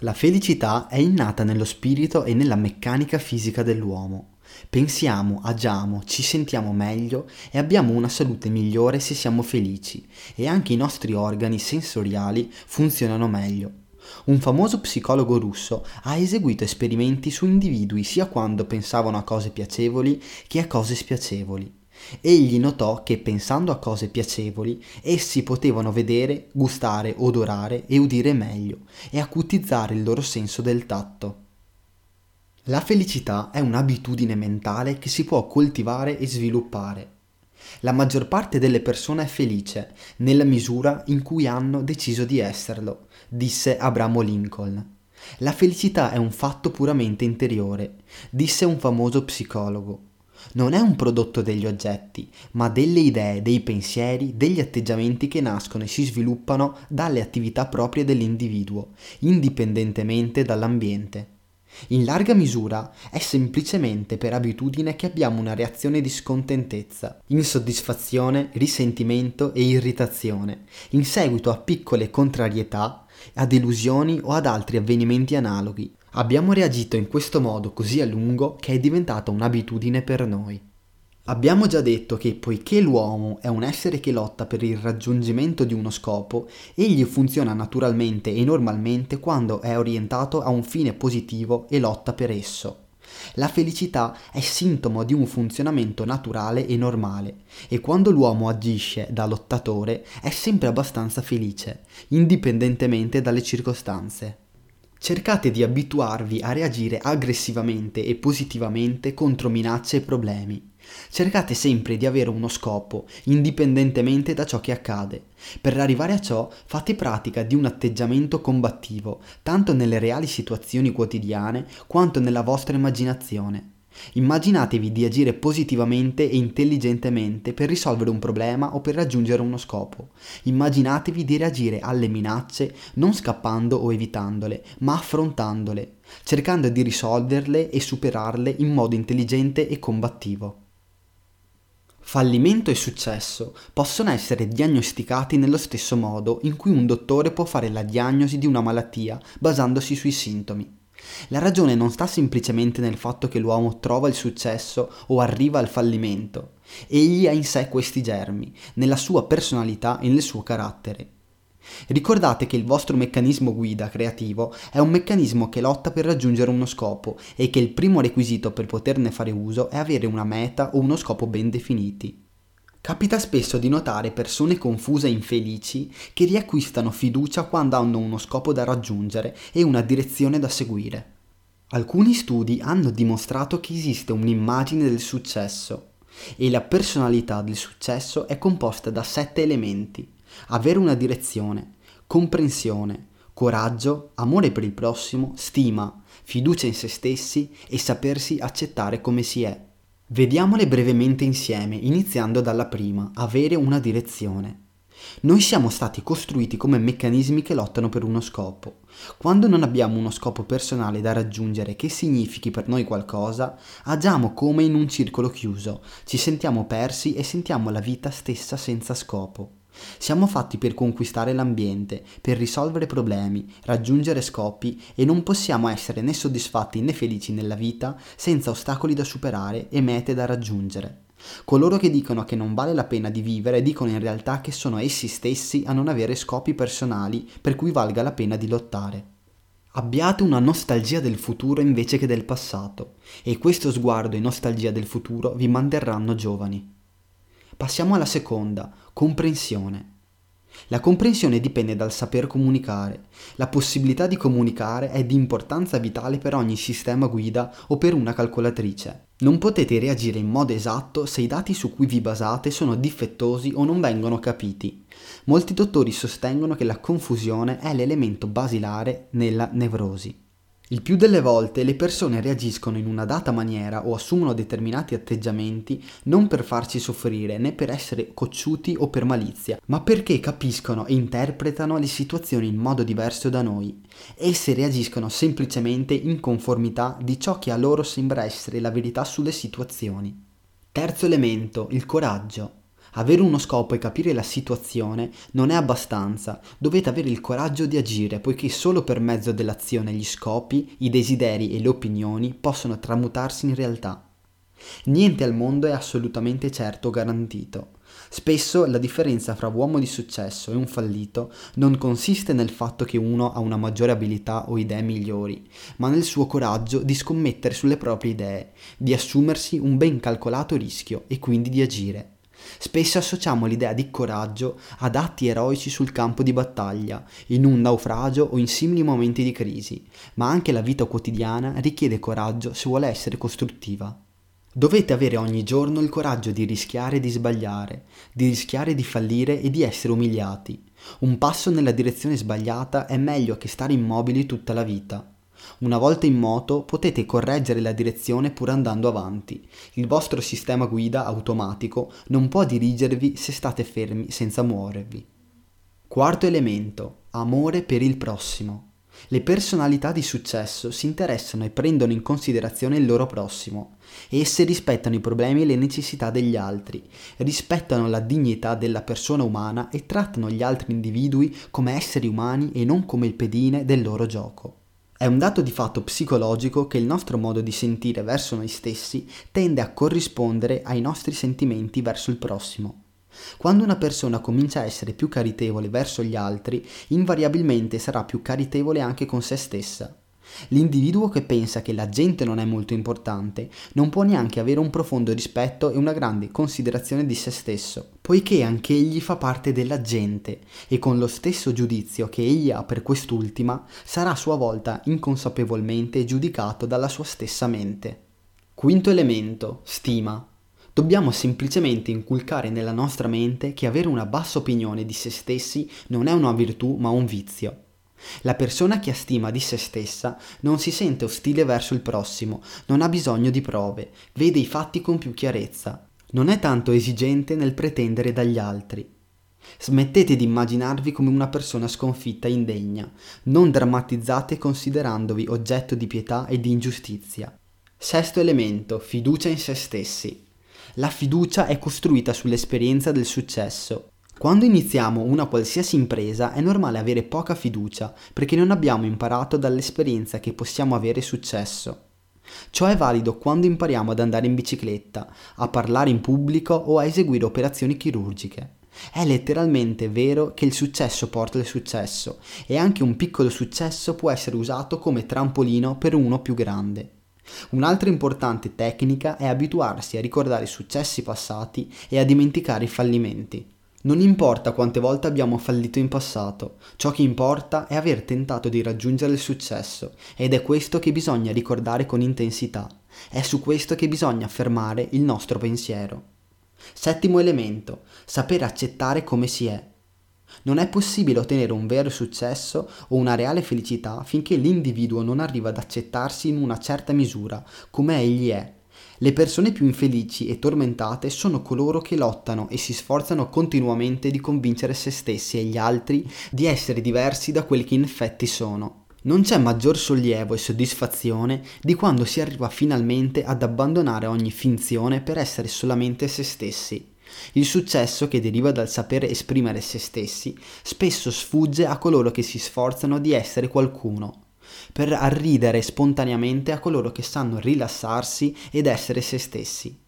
La felicità è innata nello spirito e nella meccanica fisica dell'uomo. Pensiamo, agiamo, ci sentiamo meglio e abbiamo una salute migliore se siamo felici, e anche i nostri organi sensoriali funzionano meglio. Un famoso psicologo russo ha eseguito esperimenti su individui sia quando pensavano a cose piacevoli che a cose spiacevoli. Egli notò che pensando a cose piacevoli essi potevano vedere, gustare, odorare e udire meglio e acutizzare il loro senso del tatto. La felicità è un'abitudine mentale che si può coltivare e sviluppare. La maggior parte delle persone è felice nella misura in cui hanno deciso di esserlo, disse Abramo Lincoln. La felicità è un fatto puramente interiore, disse un famoso psicologo. Non è un prodotto degli oggetti, ma delle idee, dei pensieri, degli atteggiamenti che nascono e si sviluppano dalle attività proprie dell'individuo, indipendentemente dall'ambiente. in larga misura è semplicemente per abitudine che abbiamo una reazione di scontentezza, insoddisfazione, risentimento e irritazione, in seguito a piccole contrarietà, a delusioni o ad altri avvenimenti analoghi. Abbiamo reagito in questo modo così a lungo che è diventata un'abitudine per noi. Abbiamo già detto che poiché l'uomo è un essere che lotta per il raggiungimento di uno scopo, egli funziona naturalmente e normalmente quando è orientato a un fine positivo e lotta per esso. La felicità è sintomo di un funzionamento naturale e normale, e quando l'uomo agisce da lottatore è sempre abbastanza felice, indipendentemente dalle circostanze. Cercate di abituarvi a reagire aggressivamente e positivamente contro minacce e problemi. Cercate sempre di avere uno scopo, indipendentemente da ciò che accade. Per arrivare a ciò, fate pratica di un atteggiamento combattivo, tanto nelle reali situazioni quotidiane quanto nella vostra immaginazione. Immaginatevi di agire positivamente e intelligentemente per risolvere un problema o per raggiungere uno scopo. Immaginatevi di reagire alle minacce non scappando o evitandole, ma affrontandole, cercando di risolverle e superarle in modo intelligente e combattivo. Fallimento e successo possono essere diagnosticati nello stesso modo in cui un dottore può fare la diagnosi di una malattia basandosi sui sintomi. La ragione non sta semplicemente nel fatto che l'uomo trova il successo o arriva al fallimento. Egli ha in sé questi germi, nella sua personalità e nel suo carattere. Ricordate che il vostro meccanismo guida creativo è un meccanismo che lotta per raggiungere uno scopo e che il primo requisito per poterne fare uso è avere una meta o uno scopo ben definiti. Capita spesso di notare persone confuse e infelici che riacquistano fiducia quando hanno uno scopo da raggiungere e una direzione da seguire. Alcuni studi hanno dimostrato che esiste un'immagine del successo e la personalità del successo è composta da 7 elementi: avere una direzione, comprensione, coraggio, amore per il prossimo, stima, fiducia in se stessi e sapersi accettare come si è. Vediamole brevemente insieme, iniziando dalla prima, avere una direzione. Noi siamo stati costruiti come meccanismi che lottano per uno scopo. Quando non abbiamo uno scopo personale da raggiungere che significhi per noi qualcosa, agiamo come in un circolo chiuso, ci sentiamo persi e sentiamo la vita stessa senza scopo. Siamo fatti per conquistare l'ambiente, per risolvere problemi, raggiungere scopi e non possiamo essere né soddisfatti né felici nella vita senza ostacoli da superare e mete da raggiungere. Coloro che dicono che non vale la pena di vivere dicono in realtà che sono essi stessi a non avere scopi personali per cui valga la pena di lottare. Abbiate una nostalgia del futuro invece che del passato, e questo sguardo e nostalgia del futuro vi manterranno giovani. Passiamo alla seconda, comprensione. La comprensione dipende dal saper comunicare. La possibilità di comunicare è di importanza vitale per ogni sistema guida o per una calcolatrice. Non potete reagire in modo esatto se i dati su cui vi basate sono difettosi o non vengono capiti. Molti dottori sostengono che la confusione è l'elemento basilare nella nevrosi. Il più delle volte le persone reagiscono in una data maniera o assumono determinati atteggiamenti non per farci soffrire né per essere cocciuti o per malizia, ma perché capiscono e interpretano le situazioni in modo diverso da noi. Esse reagiscono semplicemente in conformità di ciò che a loro sembra essere la verità sulle situazioni. Terzo elemento, il coraggio. Avere uno scopo e capire la situazione non è abbastanza, dovete avere il coraggio di agire, poiché solo per mezzo dell'azione gli scopi, i desideri e le opinioni possono tramutarsi in realtà. Niente al mondo è assolutamente certo o garantito. Spesso la differenza fra uomo di successo e un fallito non consiste nel fatto che uno ha una maggiore abilità o idee migliori, ma nel suo coraggio di scommettere sulle proprie idee, di assumersi un ben calcolato rischio e quindi di agire. Spesso associamo l'idea di coraggio ad atti eroici sul campo di battaglia, in un naufragio o in simili momenti di crisi, ma anche la vita quotidiana richiede coraggio se vuole essere costruttiva. Dovete avere ogni giorno il coraggio di rischiare di sbagliare, di rischiare di fallire e di essere umiliati. Un passo nella direzione sbagliata è meglio che stare immobili tutta la vita. Una volta in moto potete correggere la direzione pur andando avanti. Il vostro sistema guida automatico non può dirigervi se state fermi senza muovervi. Quarto elemento, amore per il prossimo. Le personalità di successo si interessano e prendono in considerazione il loro prossimo. Esse rispettano i problemi e le necessità degli altri, rispettano la dignità della persona umana e trattano gli altri individui come esseri umani e non come il pedine del loro gioco. È un dato di fatto psicologico che il nostro modo di sentire verso noi stessi tende a corrispondere ai nostri sentimenti verso il prossimo. Quando una persona comincia a essere più caritevole verso gli altri, invariabilmente sarà più caritevole anche con se stessa. L'individuo che pensa che la gente non è molto importante non può neanche avere un profondo rispetto e una grande considerazione di se stesso, poiché anche egli fa parte della gente e con lo stesso giudizio che egli ha per quest'ultima sarà a sua volta inconsapevolmente giudicato dalla sua stessa mente. Quinto elemento, stima. Dobbiamo semplicemente inculcare nella nostra mente che avere una bassa opinione di se stessi non è una virtù ma un vizio. La persona che ha stima di se stessa non si sente ostile verso il prossimo, non ha bisogno di prove, vede i fatti con più chiarezza. Non è tanto esigente nel pretendere dagli altri. Smettete di immaginarvi come una persona sconfitta e indegna, non drammatizzate considerandovi oggetto di pietà e di ingiustizia. Sesto elemento, fiducia in se stessi. La fiducia è costruita sull'esperienza del successo. Quando iniziamo una qualsiasi impresa è normale avere poca fiducia perché non abbiamo imparato dall'esperienza che possiamo avere successo. Ciò è valido quando impariamo ad andare in bicicletta, a parlare in pubblico o a eseguire operazioni chirurgiche. È letteralmente vero che il successo porta il successo e anche un piccolo successo può essere usato come trampolino per uno più grande. Un'altra importante tecnica è abituarsi a ricordare i successi passati e a dimenticare i fallimenti. Non importa quante volte abbiamo fallito in passato, ciò che importa è aver tentato di raggiungere il successo ed è questo che bisogna ricordare con intensità, è su questo che bisogna affermare il nostro pensiero. Settimo elemento, saper accettare come si è. Non è possibile ottenere un vero successo o una reale felicità finché l'individuo non arriva ad accettarsi in una certa misura, come egli è. Le persone più infelici e tormentate sono coloro che lottano e si sforzano continuamente di convincere se stessi e gli altri di essere diversi da quelli che in effetti sono. Non c'è maggior sollievo e soddisfazione di quando si arriva finalmente ad abbandonare ogni finzione per essere solamente se stessi. Il successo che deriva dal sapere esprimere se stessi spesso sfugge a coloro che si sforzano di essere qualcuno, per arridere spontaneamente a coloro che sanno rilassarsi ed essere se stessi.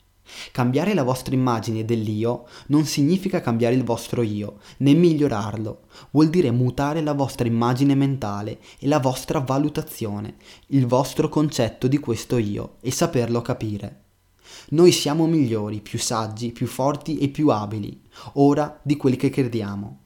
Cambiare la vostra immagine dell'io non significa cambiare il vostro io, né migliorarlo, vuol dire mutare la vostra immagine mentale e la vostra valutazione, il vostro concetto di questo io e saperlo capire. Noi siamo migliori, più saggi, più forti e più abili, ora di quelli che crediamo.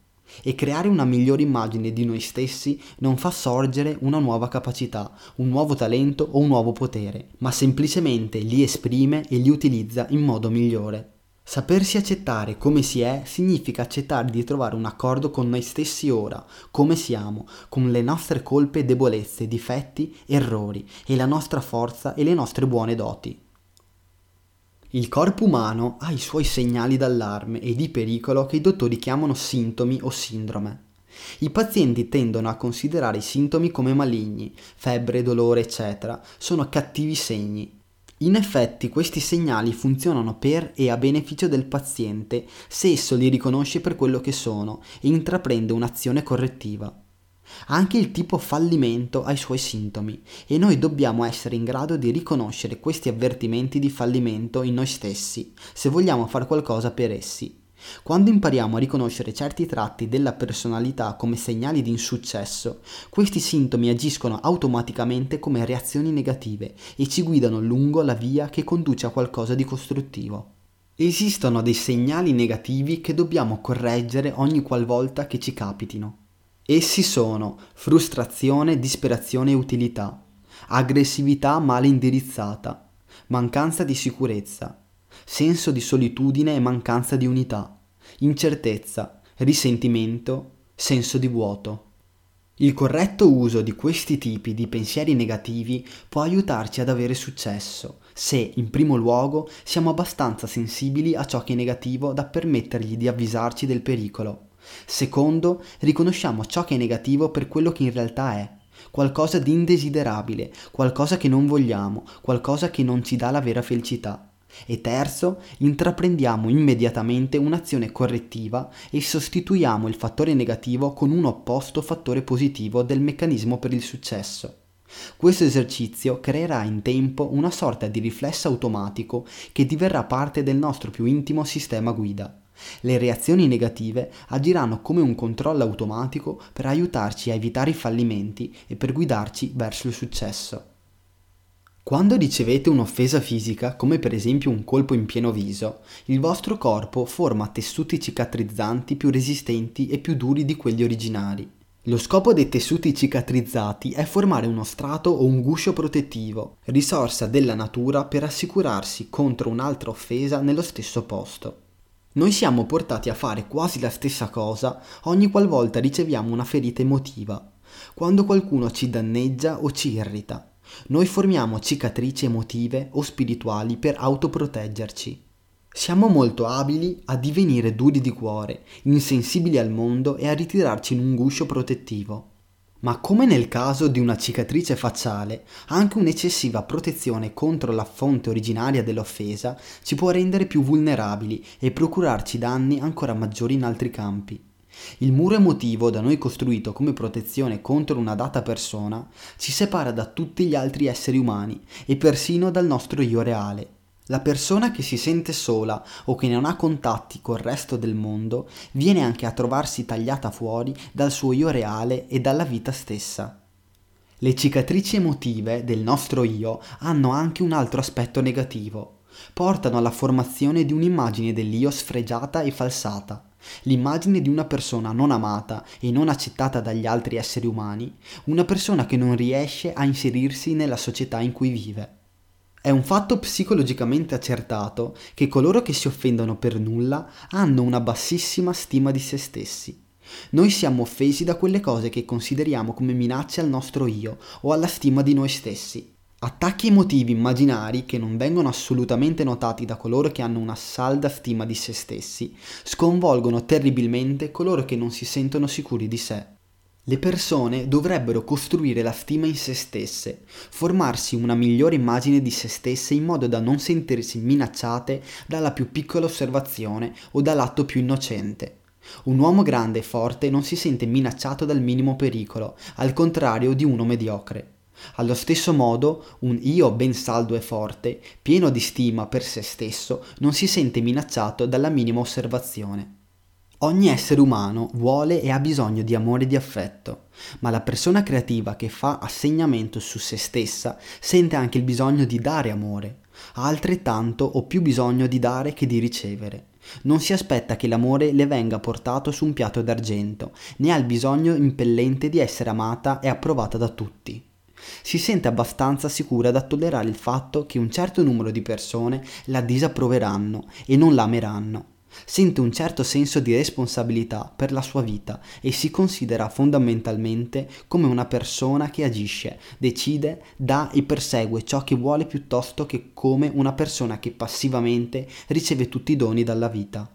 E creare una migliore immagine di noi stessi non fa sorgere una nuova capacità, un nuovo talento o un nuovo potere, ma semplicemente li esprime e li utilizza in modo migliore. Sapersi accettare come si è significa accettare di trovare un accordo con noi stessi ora, come siamo, con le nostre colpe, debolezze, difetti, errori e la nostra forza e le nostre buone doti. Il corpo umano ha i suoi segnali d'allarme e di pericolo che i dottori chiamano sintomi o sindrome. I pazienti tendono a considerare i sintomi come maligni, febbre, dolore, eccetera, sono cattivi segni. In effetti questi segnali funzionano per e a beneficio del paziente se esso li riconosce per quello che sono e intraprende un'azione correttiva. Anche il tipo fallimento ha i suoi sintomi e noi dobbiamo essere in grado di riconoscere questi avvertimenti di fallimento in noi stessi, se vogliamo far qualcosa per essi. Quando impariamo a riconoscere certi tratti della personalità come segnali di insuccesso, questi sintomi agiscono automaticamente come reazioni negative e ci guidano lungo la via che conduce a qualcosa di costruttivo. Esistono dei segnali negativi che dobbiamo correggere ogni qualvolta che ci capitino. Essi sono frustrazione, disperazione e utilità, aggressività male indirizzata, mancanza di sicurezza, senso di solitudine e mancanza di unità, incertezza, risentimento, senso di vuoto. Il corretto uso di questi tipi di pensieri negativi può aiutarci ad avere successo, se, in primo luogo, siamo abbastanza sensibili a ciò che è negativo da permettergli di avvisarci del pericolo. Secondo, riconosciamo ciò che è negativo per quello che in realtà è, qualcosa di indesiderabile, qualcosa che non vogliamo, qualcosa che non ci dà la vera felicità. E terzo, intraprendiamo immediatamente un'azione correttiva e sostituiamo il fattore negativo con un opposto fattore positivo del meccanismo per il successo. Questo esercizio creerà in tempo una sorta di riflesso automatico che diverrà parte del nostro più intimo sistema guida. Le reazioni negative agiranno come un controllo automatico per aiutarci a evitare i fallimenti e per guidarci verso il successo. Quando ricevete un'offesa fisica, come per esempio un colpo in pieno viso, il vostro corpo forma tessuti cicatrizzanti più resistenti e più duri di quelli originari. Lo scopo dei tessuti cicatrizzati è formare uno strato o un guscio protettivo, risorsa della natura per assicurarsi contro un'altra offesa nello stesso posto. Noi siamo portati a fare quasi la stessa cosa ogni qualvolta riceviamo una ferita emotiva, quando qualcuno ci danneggia o ci irrita. Noi formiamo cicatrici emotive o spirituali per autoproteggerci. Siamo molto abili a divenire duri di cuore, insensibili al mondo e a ritirarci in un guscio protettivo. Ma come nel caso di una cicatrice facciale, anche un'eccessiva protezione contro la fonte originaria dell'offesa ci può rendere più vulnerabili e procurarci danni ancora maggiori in altri campi. Il muro emotivo da noi costruito come protezione contro una data persona ci separa da tutti gli altri esseri umani e persino dal nostro io reale. La persona che si sente sola o che non ha contatti col resto del mondo viene anche a trovarsi tagliata fuori dal suo io reale e dalla vita stessa. Le cicatrici emotive del nostro io hanno anche un altro aspetto negativo. Portano alla formazione di un'immagine dell'io sfregiata e falsata. L'immagine di una persona non amata e non accettata dagli altri esseri umani, una persona che non riesce a inserirsi nella società in cui vive. È un fatto psicologicamente accertato che coloro che si offendono per nulla hanno una bassissima stima di se stessi. Noi siamo offesi da quelle cose che consideriamo come minacce al nostro io o alla stima di noi stessi. Attacchi emotivi immaginari che non vengono assolutamente notati da coloro che hanno una salda stima di se stessi, sconvolgono terribilmente coloro che non si sentono sicuri di sé. Le persone dovrebbero costruire la stima in se stesse, formarsi una migliore immagine di se stesse in modo da non sentirsi minacciate dalla più piccola osservazione o dall'atto più innocente. Un uomo grande e forte non si sente minacciato dal minimo pericolo, al contrario di uno mediocre. Allo stesso modo, un io ben saldo e forte, pieno di stima per se stesso, non si sente minacciato dalla minima osservazione. Ogni essere umano vuole e ha bisogno di amore e di affetto, ma la persona creativa che fa assegnamento su se stessa sente anche il bisogno di dare amore, ha altrettanto o più bisogno di dare che di ricevere. Non si aspetta che l'amore le venga portato su un piatto d'argento, né ha il bisogno impellente di essere amata e approvata da tutti. Si sente abbastanza sicura da tollerare il fatto che un certo numero di persone la disapproveranno e non la ameranno. Sente un certo senso di responsabilità per la sua vita e si considera fondamentalmente come una persona che agisce, decide, dà e persegue ciò che vuole piuttosto che come una persona che passivamente riceve tutti i doni dalla vita.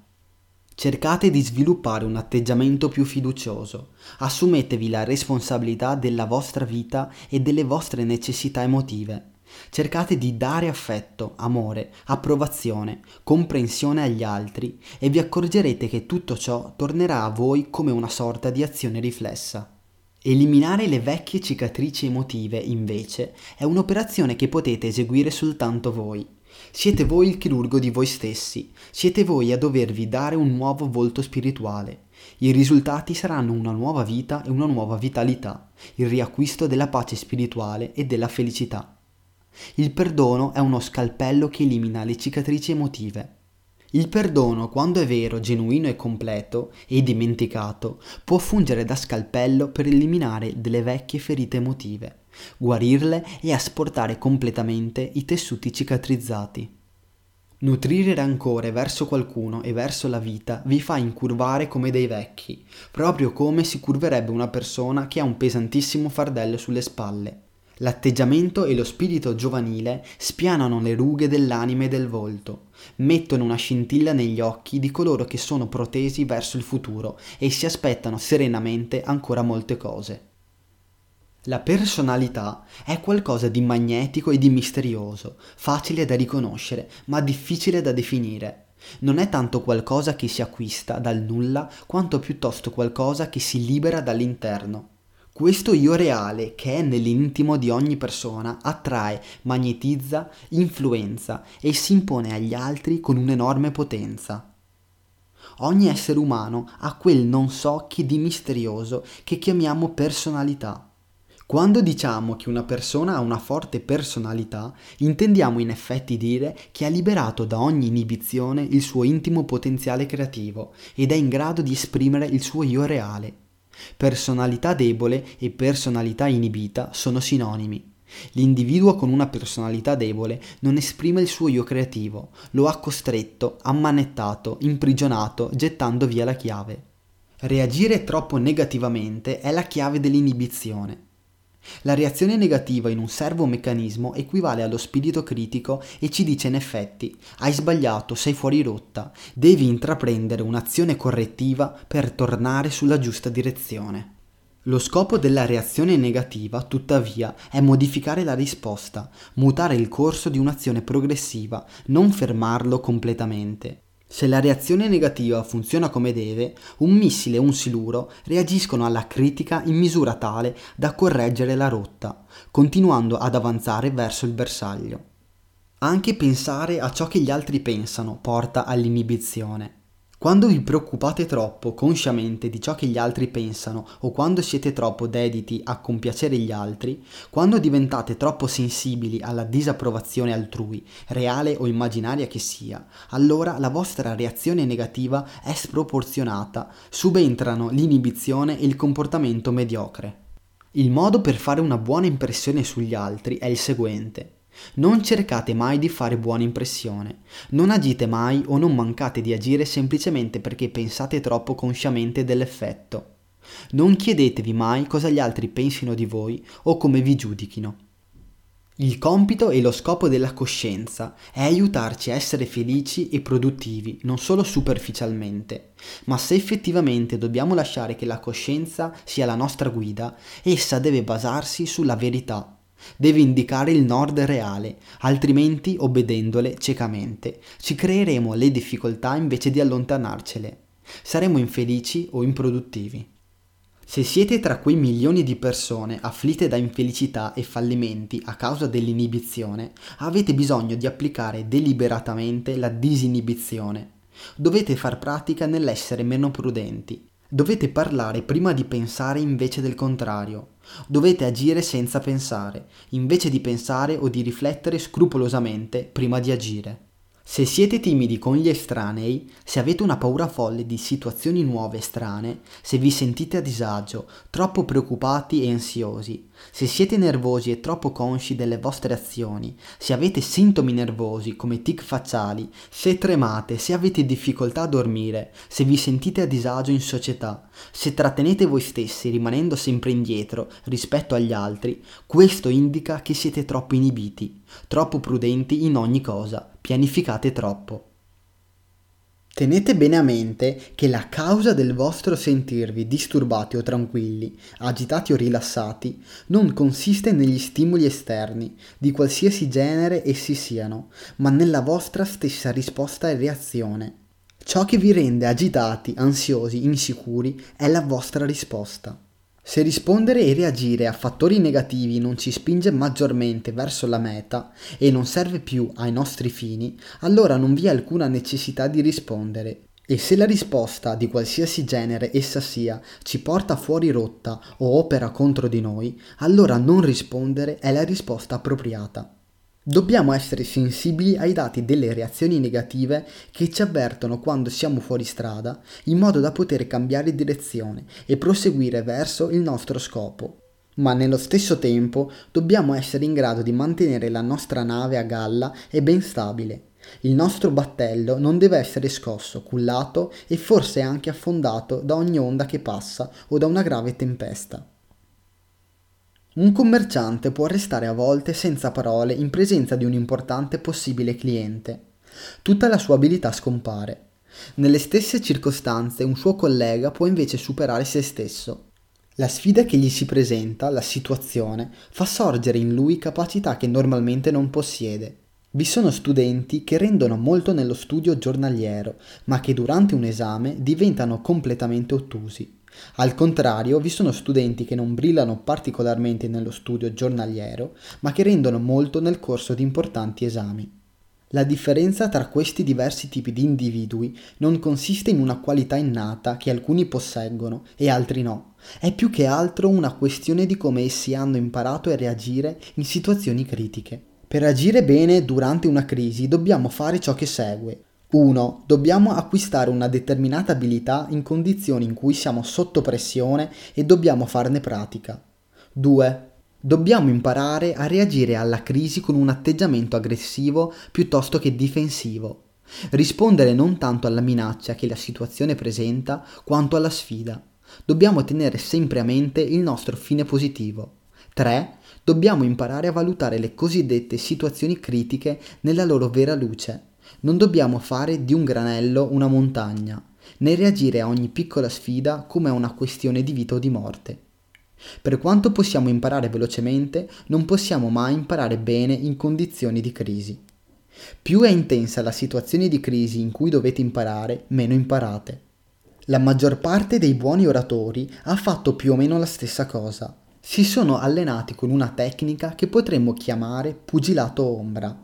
Cercate di sviluppare un atteggiamento più fiducioso, assumetevi la responsabilità della vostra vita e delle vostre necessità emotive. Cercate di dare affetto, amore, approvazione, comprensione agli altri e vi accorgerete che tutto ciò tornerà a voi come una sorta di azione riflessa. Eliminare le vecchie cicatrici emotive, invece, è un'operazione che potete eseguire soltanto voi. Siete voi il chirurgo di voi stessi, siete voi a dovervi dare un nuovo volto spirituale. I risultati saranno una nuova vita e una nuova vitalità, il riacquisto della pace spirituale e della felicità. Il perdono è uno scalpello che elimina le cicatrici emotive. Il perdono, quando è vero, genuino e completo, e dimenticato, può fungere da scalpello per eliminare delle vecchie ferite emotive, guarirle e asportare completamente i tessuti cicatrizzati. Nutrire rancore verso qualcuno e verso la vita vi fa incurvare come dei vecchi, proprio come si curverebbe una persona che ha un pesantissimo fardello sulle spalle. L'atteggiamento e lo spirito giovanile spianano le rughe dell'anima e del volto, mettono una scintilla negli occhi di coloro che sono protesi verso il futuro e si aspettano serenamente ancora molte cose. La personalità è qualcosa di magnetico e di misterioso, facile da riconoscere, ma difficile da definire. Non è tanto qualcosa che si acquista dal nulla, quanto piuttosto qualcosa che si libera dall'interno. Questo io reale, che è nell'intimo di ogni persona, attrae, magnetizza, influenza e si impone agli altri con un'enorme potenza. Ogni essere umano ha quel non so che di misterioso che chiamiamo personalità. Quando diciamo che una persona ha una forte personalità, intendiamo in effetti dire che ha liberato da ogni inibizione il suo intimo potenziale creativo ed è in grado di esprimere il suo io reale. Personalità debole e personalità inibita sono sinonimi. L'individuo con una personalità debole non esprime il suo io creativo, lo ha costretto, ammanettato, imprigionato, gettando via la chiave. Reagire troppo negativamente è la chiave dell'inibizione. La reazione negativa in un servomeccanismo equivale allo spirito critico e ci dice in effetti: hai sbagliato, sei fuori rotta, devi intraprendere un'azione correttiva per tornare sulla giusta direzione. Lo scopo della reazione negativa, tuttavia, è modificare la risposta, mutare il corso di un'azione progressiva, non fermarlo completamente. Se la reazione negativa funziona come deve, un missile e un siluro reagiscono alla critica in misura tale da correggere la rotta, continuando ad avanzare verso il bersaglio. Anche pensare a ciò che gli altri pensano porta all'inibizione. Quando vi preoccupate troppo consciamente di ciò che gli altri pensano o quando siete troppo dediti a compiacere gli altri, quando diventate troppo sensibili alla disapprovazione altrui, reale o immaginaria che sia, allora la vostra reazione negativa è sproporzionata, subentrano l'inibizione e il comportamento mediocre. Il modo per fare una buona impressione sugli altri è il seguente. Non cercate mai di fare buona impressione, non agite mai o non mancate di agire semplicemente perché pensate troppo consciamente dell'effetto. Non chiedetevi mai cosa gli altri pensino di voi o come vi giudichino. Il compito e lo scopo della coscienza è aiutarci a essere felici e produttivi, non solo superficialmente, ma se effettivamente dobbiamo lasciare che la coscienza sia la nostra guida, essa deve basarsi sulla verità. Deve indicare il nord reale, altrimenti, obbedendole ciecamente, ci creeremo le difficoltà invece di allontanarcele. Saremo infelici o improduttivi. Se siete tra quei milioni di persone afflitte da infelicità e fallimenti a causa dell'inibizione, avete bisogno di applicare deliberatamente la disinibizione. Dovete far pratica nell'essere meno prudenti. Dovete parlare prima di pensare invece del contrario. Dovete agire senza pensare, invece di pensare o di riflettere scrupolosamente prima di agire. Se siete timidi con gli estranei, se avete una paura folle di situazioni nuove e strane, se vi sentite a disagio, troppo preoccupati e ansiosi, se siete nervosi e troppo consci delle vostre azioni, se avete sintomi nervosi come tic facciali, se tremate, se avete difficoltà a dormire, se vi sentite a disagio in società, se trattenete voi stessi rimanendo sempre indietro rispetto agli altri, questo indica che siete troppo inibiti, troppo prudenti in ogni cosa, pianificate troppo. Tenete bene a mente che la causa del vostro sentirvi disturbati o tranquilli, agitati o rilassati, non consiste negli stimoli esterni, di qualsiasi genere essi siano, ma nella vostra stessa risposta e reazione. Ciò che vi rende agitati, ansiosi, insicuri è la vostra risposta. Se rispondere e reagire a fattori negativi non ci spinge maggiormente verso la meta e non serve più ai nostri fini, allora non vi è alcuna necessità di rispondere. E se la risposta, di qualsiasi genere essa sia, ci porta fuori rotta o opera contro di noi, allora non rispondere è la risposta appropriata. Dobbiamo essere sensibili ai dati delle reazioni negative che ci avvertono quando siamo fuori strada, in modo da poter cambiare direzione e proseguire verso il nostro scopo. Ma nello stesso tempo dobbiamo essere in grado di mantenere la nostra nave a galla e ben stabile. Il nostro battello non deve essere scosso, cullato e forse anche affondato da ogni onda che passa o da una grave tempesta. Un commerciante può restare a volte senza parole in presenza di un importante possibile cliente. Tutta la sua abilità scompare. Nelle stesse circostanze un suo collega può invece superare se stesso. La sfida che gli si presenta, la situazione, fa sorgere in lui capacità che normalmente non possiede. Vi sono studenti che rendono molto nello studio giornaliero, ma che durante un esame diventano completamente ottusi. Al contrario, vi sono studenti che non brillano particolarmente nello studio giornaliero, ma che rendono molto nel corso di importanti esami. La differenza tra questi diversi tipi di individui non consiste in una qualità innata che alcuni posseggono e altri no. È più che altro una questione di come essi hanno imparato a reagire in situazioni critiche. Per agire bene durante una crisi dobbiamo fare ciò che segue. 1. Dobbiamo acquistare una determinata abilità in condizioni in cui siamo sotto pressione e dobbiamo farne pratica. 2. Dobbiamo imparare a reagire alla crisi con un atteggiamento aggressivo piuttosto che difensivo. Rispondere non tanto alla minaccia che la situazione presenta, quanto alla sfida. Dobbiamo tenere sempre a mente il nostro fine positivo. 3. Dobbiamo imparare a valutare le cosiddette situazioni critiche nella loro vera luce. Non dobbiamo fare di un granello una montagna, né reagire a ogni piccola sfida come a una questione di vita o di morte. Per quanto possiamo imparare velocemente, non possiamo mai imparare bene in condizioni di crisi. Più è intensa la situazione di crisi in cui dovete imparare, meno imparate. La maggior parte dei buoni oratori ha fatto più o meno la stessa cosa. Si sono allenati con una tecnica che potremmo chiamare pugilato ombra.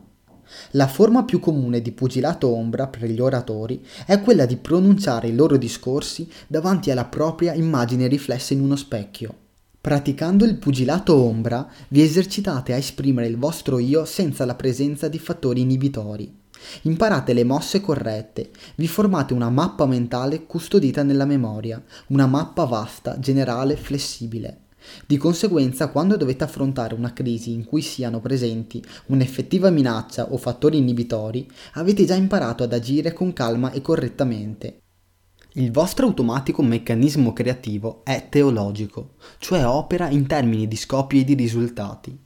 La forma più comune di pugilato ombra per gli oratori è quella di pronunciare i loro discorsi davanti alla propria immagine riflessa in uno specchio. Praticando il pugilato ombra, vi esercitate a esprimere il vostro io senza la presenza di fattori inibitori. Imparate le mosse corrette, vi formate una mappa mentale custodita nella memoria, una mappa vasta, generale, flessibile. Di conseguenza, quando dovete affrontare una crisi in cui siano presenti un'effettiva minaccia o fattori inibitori, avete già imparato ad agire con calma e correttamente. Il vostro automatico meccanismo creativo è teleologico, cioè opera in termini di scopi e di risultati.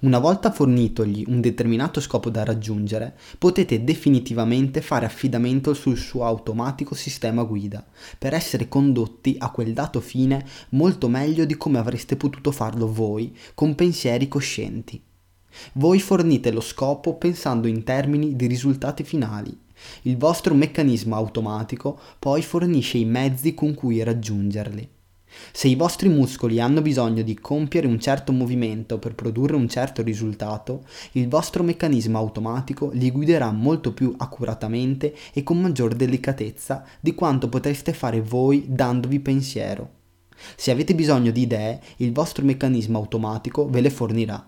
Una volta fornitogli un determinato scopo da raggiungere, potete definitivamente fare affidamento sul suo automatico sistema guida, per essere condotti a quel dato fine molto meglio di come avreste potuto farlo voi, con pensieri coscienti. Voi fornite lo scopo pensando in termini di risultati finali. Il vostro meccanismo automatico poi fornisce i mezzi con cui raggiungerli. Se i vostri muscoli hanno bisogno di compiere un certo movimento per produrre un certo risultato, il vostro meccanismo automatico li guiderà molto più accuratamente e con maggior delicatezza di quanto potreste fare voi dandovi pensiero. Se avete bisogno di idee, il vostro meccanismo automatico ve le fornirà.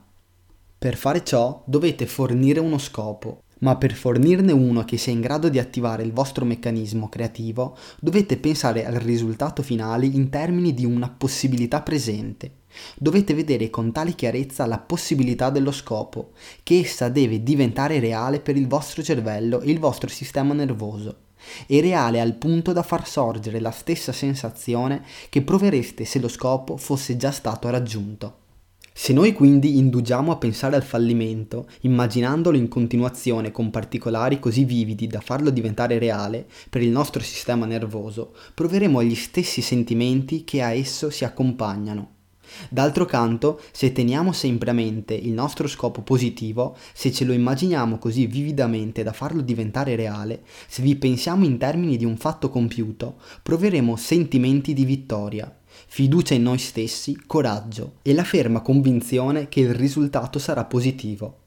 Per fare ciò dovete fornire uno scopo. Ma per fornirne uno che sia in grado di attivare il vostro meccanismo creativo, dovete pensare al risultato finale in termini di una possibilità presente. Dovete vedere con tale chiarezza la possibilità dello scopo, che essa deve diventare reale per il vostro cervello e il vostro sistema nervoso, e reale al punto da far sorgere la stessa sensazione che provereste se lo scopo fosse già stato raggiunto. Se noi quindi indugiamo a pensare al fallimento, immaginandolo in continuazione con particolari così vividi da farlo diventare reale per il nostro sistema nervoso, proveremo gli stessi sentimenti che a esso si accompagnano. D'altro canto, se teniamo sempre a mente il nostro scopo positivo, se ce lo immaginiamo così vividamente da farlo diventare reale, se vi pensiamo in termini di un fatto compiuto, proveremo sentimenti di vittoria, fiducia in noi stessi, coraggio e la ferma convinzione che il risultato sarà positivo.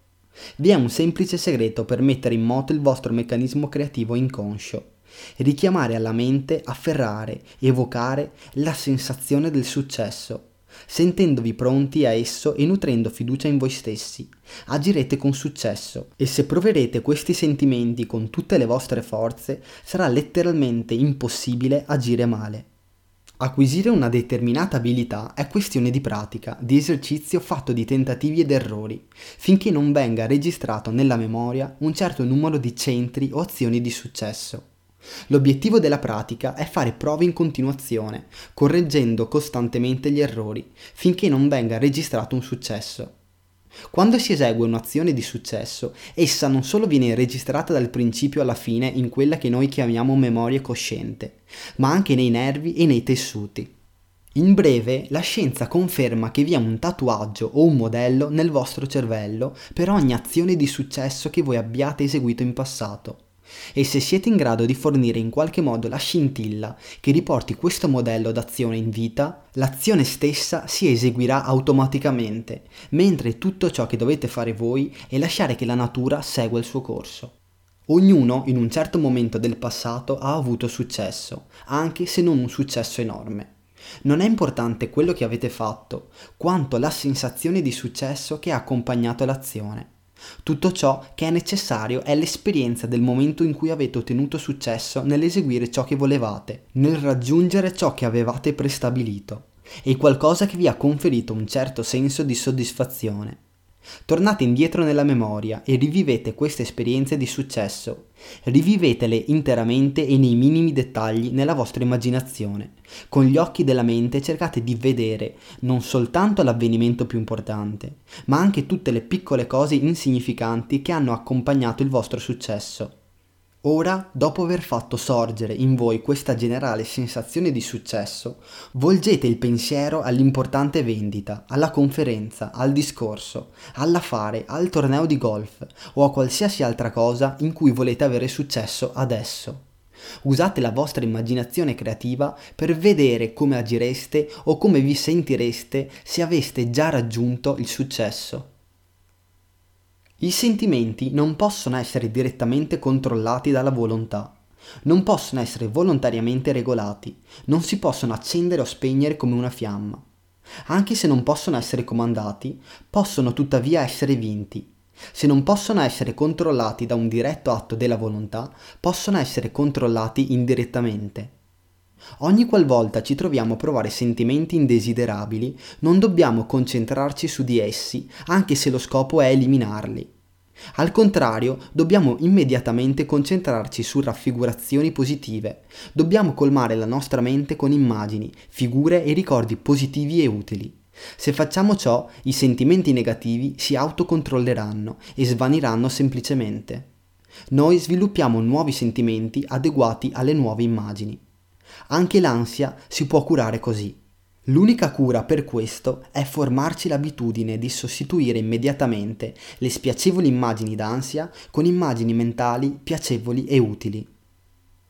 Vi è un semplice segreto per mettere in moto il vostro meccanismo creativo inconscio: richiamare alla mente, afferrare, evocare la sensazione del successo. Sentendovi pronti a esso e nutrendo fiducia in voi stessi, agirete con successo, e se proverete questi sentimenti con tutte le vostre forze, sarà letteralmente impossibile agire male. Acquisire una determinata abilità è questione di pratica, di esercizio fatto di tentativi ed errori, finché non venga registrato nella memoria un certo numero di centri o azioni di successo. L'obiettivo della pratica è fare prove in continuazione, correggendo costantemente gli errori, finché non venga registrato un successo. Quando si esegue un'azione di successo, essa non solo viene registrata dal principio alla fine in quella che noi chiamiamo memoria cosciente, ma anche nei nervi e nei tessuti. In breve, la scienza conferma che vi è un tatuaggio o un modello nel vostro cervello per ogni azione di successo che voi abbiate eseguito in passato. E se siete in grado di fornire in qualche modo la scintilla che riporti questo modello d'azione in vita, l'azione stessa si eseguirà automaticamente, mentre tutto ciò che dovete fare voi è lasciare che la natura segua il suo corso. Ognuno in un certo momento del passato ha avuto successo, anche se non un successo enorme. Non è importante quello che avete fatto, quanto la sensazione di successo che ha accompagnato l'azione. Tutto ciò che è necessario è l'esperienza del momento in cui avete ottenuto successo nell'eseguire ciò che volevate, nel raggiungere ciò che avevate prestabilito, e qualcosa che vi ha conferito un certo senso di soddisfazione. Tornate indietro nella memoria e rivivete queste esperienze di successo, rivivetele interamente e nei minimi dettagli nella vostra immaginazione. Con gli occhi della mente cercate di vedere non soltanto l'avvenimento più importante, ma anche tutte le piccole cose insignificanti che hanno accompagnato il vostro successo. Ora, dopo aver fatto sorgere in voi questa generale sensazione di successo, volgete il pensiero all'importante vendita, alla conferenza, al discorso, all'affare, al torneo di golf o a qualsiasi altra cosa in cui volete avere successo adesso. Usate la vostra immaginazione creativa per vedere come agireste o come vi sentireste se aveste già raggiunto il successo. I sentimenti non possono essere direttamente controllati dalla volontà, non possono essere volontariamente regolati, non si possono accendere o spegnere come una fiamma. Anche se non possono essere comandati, possono tuttavia essere vinti. Se non possono essere controllati da un diretto atto della volontà, possono essere controllati indirettamente. Ogni qualvolta ci troviamo a provare sentimenti indesiderabili, non dobbiamo concentrarci su di essi, anche se lo scopo è eliminarli. Al contrario, dobbiamo immediatamente concentrarci su raffigurazioni positive. Dobbiamo colmare la nostra mente con immagini, figure e ricordi positivi e utili. Se facciamo ciò, i sentimenti negativi si autocontrolleranno e svaniranno semplicemente. Noi sviluppiamo nuovi sentimenti adeguati alle nuove immagini. Anche l'ansia si può curare così. L'unica cura per questo è formarci l'abitudine di sostituire immediatamente le spiacevoli immagini d'ansia con immagini mentali piacevoli e utili.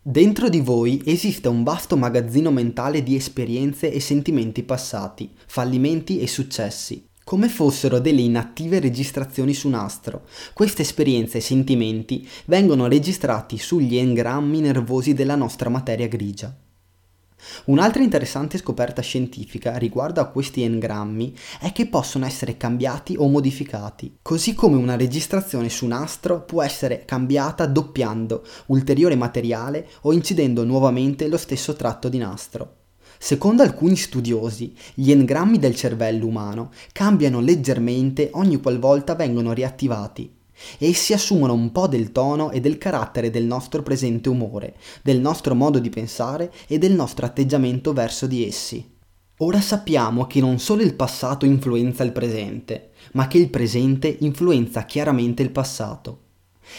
Dentro di voi esiste un vasto magazzino mentale di esperienze e sentimenti passati, fallimenti e successi. Come fossero delle inattive registrazioni su nastro, queste esperienze e sentimenti vengono registrati sugli engrammi nervosi della nostra materia grigia. Un'altra interessante scoperta scientifica riguardo a questi engrammi è che possono essere cambiati o modificati, così come una registrazione su nastro può essere cambiata doppiando ulteriore materiale o incidendo nuovamente lo stesso tratto di nastro. Secondo alcuni studiosi, gli engrammi del cervello umano cambiano leggermente ogni qualvolta vengono riattivati. Essi assumono un po' del tono e del carattere del nostro presente umore, del nostro modo di pensare e del nostro atteggiamento verso di essi. Ora sappiamo che non solo il passato influenza il presente, ma che il presente influenza chiaramente il passato.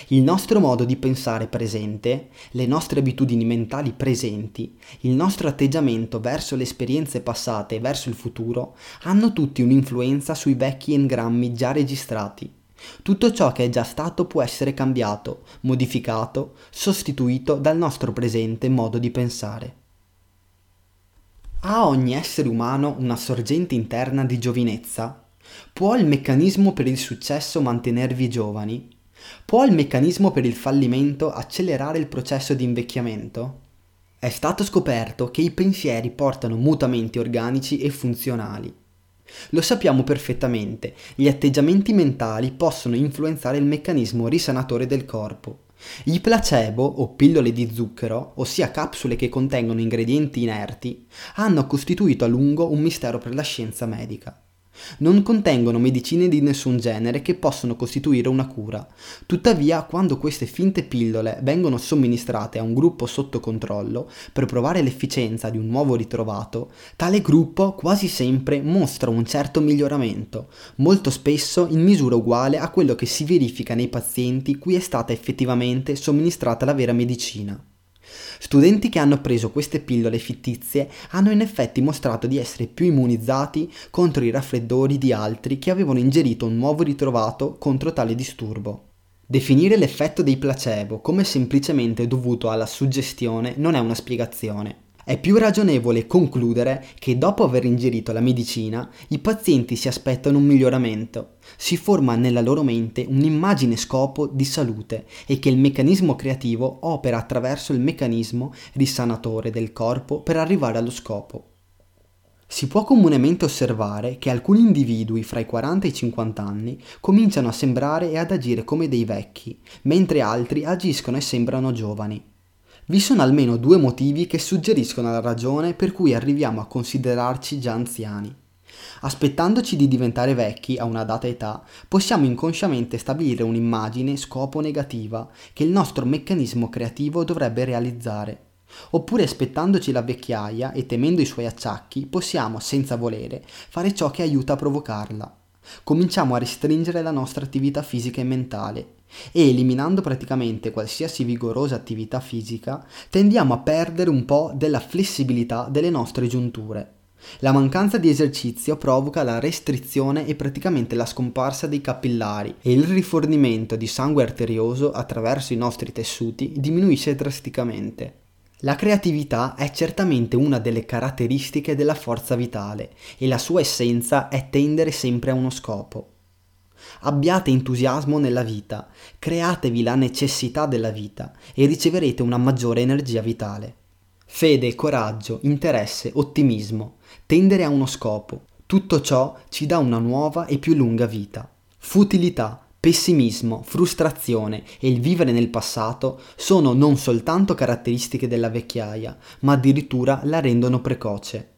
Il nostro modo di pensare presente, le nostre abitudini mentali presenti, il nostro atteggiamento verso le esperienze passate e verso il futuro hanno tutti un'influenza sui vecchi engrammi già registrati. Tutto ciò che è già stato può essere cambiato, modificato, sostituito dal nostro presente modo di pensare. Ha ogni essere umano una sorgente interna di giovinezza? Può il meccanismo per il successo mantenervi giovani? Può il meccanismo per il fallimento accelerare il processo di invecchiamento? È stato scoperto che i pensieri portano mutamenti organici e funzionali. Lo sappiamo perfettamente, gli atteggiamenti mentali possono influenzare il meccanismo risanatore del corpo. I placebo o pillole di zucchero, ossia capsule che contengono ingredienti inerti, hanno costituito a lungo un mistero per la scienza medica. Non contengono medicine di nessun genere che possono costituire una cura. Tuttavia, quando queste finte pillole vengono somministrate a un gruppo sotto controllo per provare l'efficienza di un nuovo ritrovato, tale gruppo quasi sempre mostra un certo miglioramento, molto spesso in misura uguale a quello che si verifica nei pazienti cui è stata effettivamente somministrata la vera medicina. Studenti che hanno preso queste pillole fittizie hanno in effetti mostrato di essere più immunizzati contro i raffreddori di altri che avevano ingerito un nuovo ritrovato contro tale disturbo. Definire l'effetto dei placebo come semplicemente dovuto alla suggestione non è una spiegazione. È più ragionevole concludere che dopo aver ingerito la medicina, i pazienti si aspettano un miglioramento, si forma nella loro mente un'immagine scopo di salute e che il meccanismo creativo opera attraverso il meccanismo risanatore del corpo per arrivare allo scopo. Si può comunemente osservare che alcuni individui fra i 40 e i 50 anni cominciano a sembrare e ad agire come dei vecchi, mentre altri agiscono e sembrano giovani. Vi sono almeno due motivi che suggeriscono la ragione per cui arriviamo a considerarci già anziani. Aspettandoci di diventare vecchi a una data età, possiamo inconsciamente stabilire un'immagine scopo negativa che il nostro meccanismo creativo dovrebbe realizzare. Oppure aspettandoci la vecchiaia e temendo i suoi acciacchi, possiamo, senza volere, fare ciò che aiuta a provocarla. Cominciamo a restringere la nostra attività fisica e mentale. E eliminando praticamente qualsiasi vigorosa attività fisica, tendiamo a perdere un po' della flessibilità delle nostre giunture. La mancanza di esercizio provoca la restrizione e praticamente la scomparsa dei capillari e il rifornimento di sangue arterioso attraverso i nostri tessuti diminuisce drasticamente. La creatività è certamente una delle caratteristiche della forza vitale e la sua essenza è tendere sempre a uno scopo. Abbiate entusiasmo nella vita, createvi la necessità della vita e riceverete una maggiore energia vitale. Fede, coraggio, interesse, ottimismo, tendere a uno scopo, tutto ciò ci dà una nuova e più lunga vita. Futilità, pessimismo, frustrazione e il vivere nel passato sono non soltanto caratteristiche della vecchiaia, ma addirittura la rendono precoce.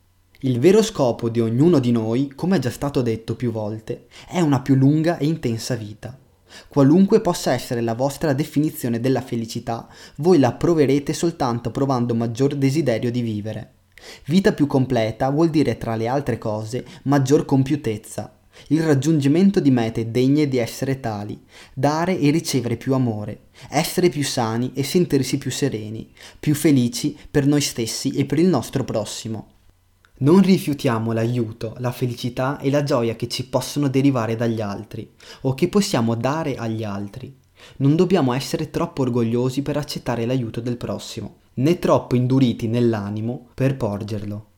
Il vero scopo di ognuno di noi, come è già stato detto più volte, è una più lunga e intensa vita. Qualunque possa essere la vostra definizione della felicità, voi la proverete soltanto provando maggior desiderio di vivere. Vita più completa vuol dire, tra le altre cose, maggior compiutezza, il raggiungimento di mete degne di essere tali, dare e ricevere più amore, essere più sani e sentirsi più sereni, più felici per noi stessi e per il nostro prossimo. Non rifiutiamo l'aiuto, la felicità e la gioia che ci possono derivare dagli altri o che possiamo dare agli altri. Non dobbiamo essere troppo orgogliosi per accettare l'aiuto del prossimo, né troppo induriti nell'animo per porgerlo.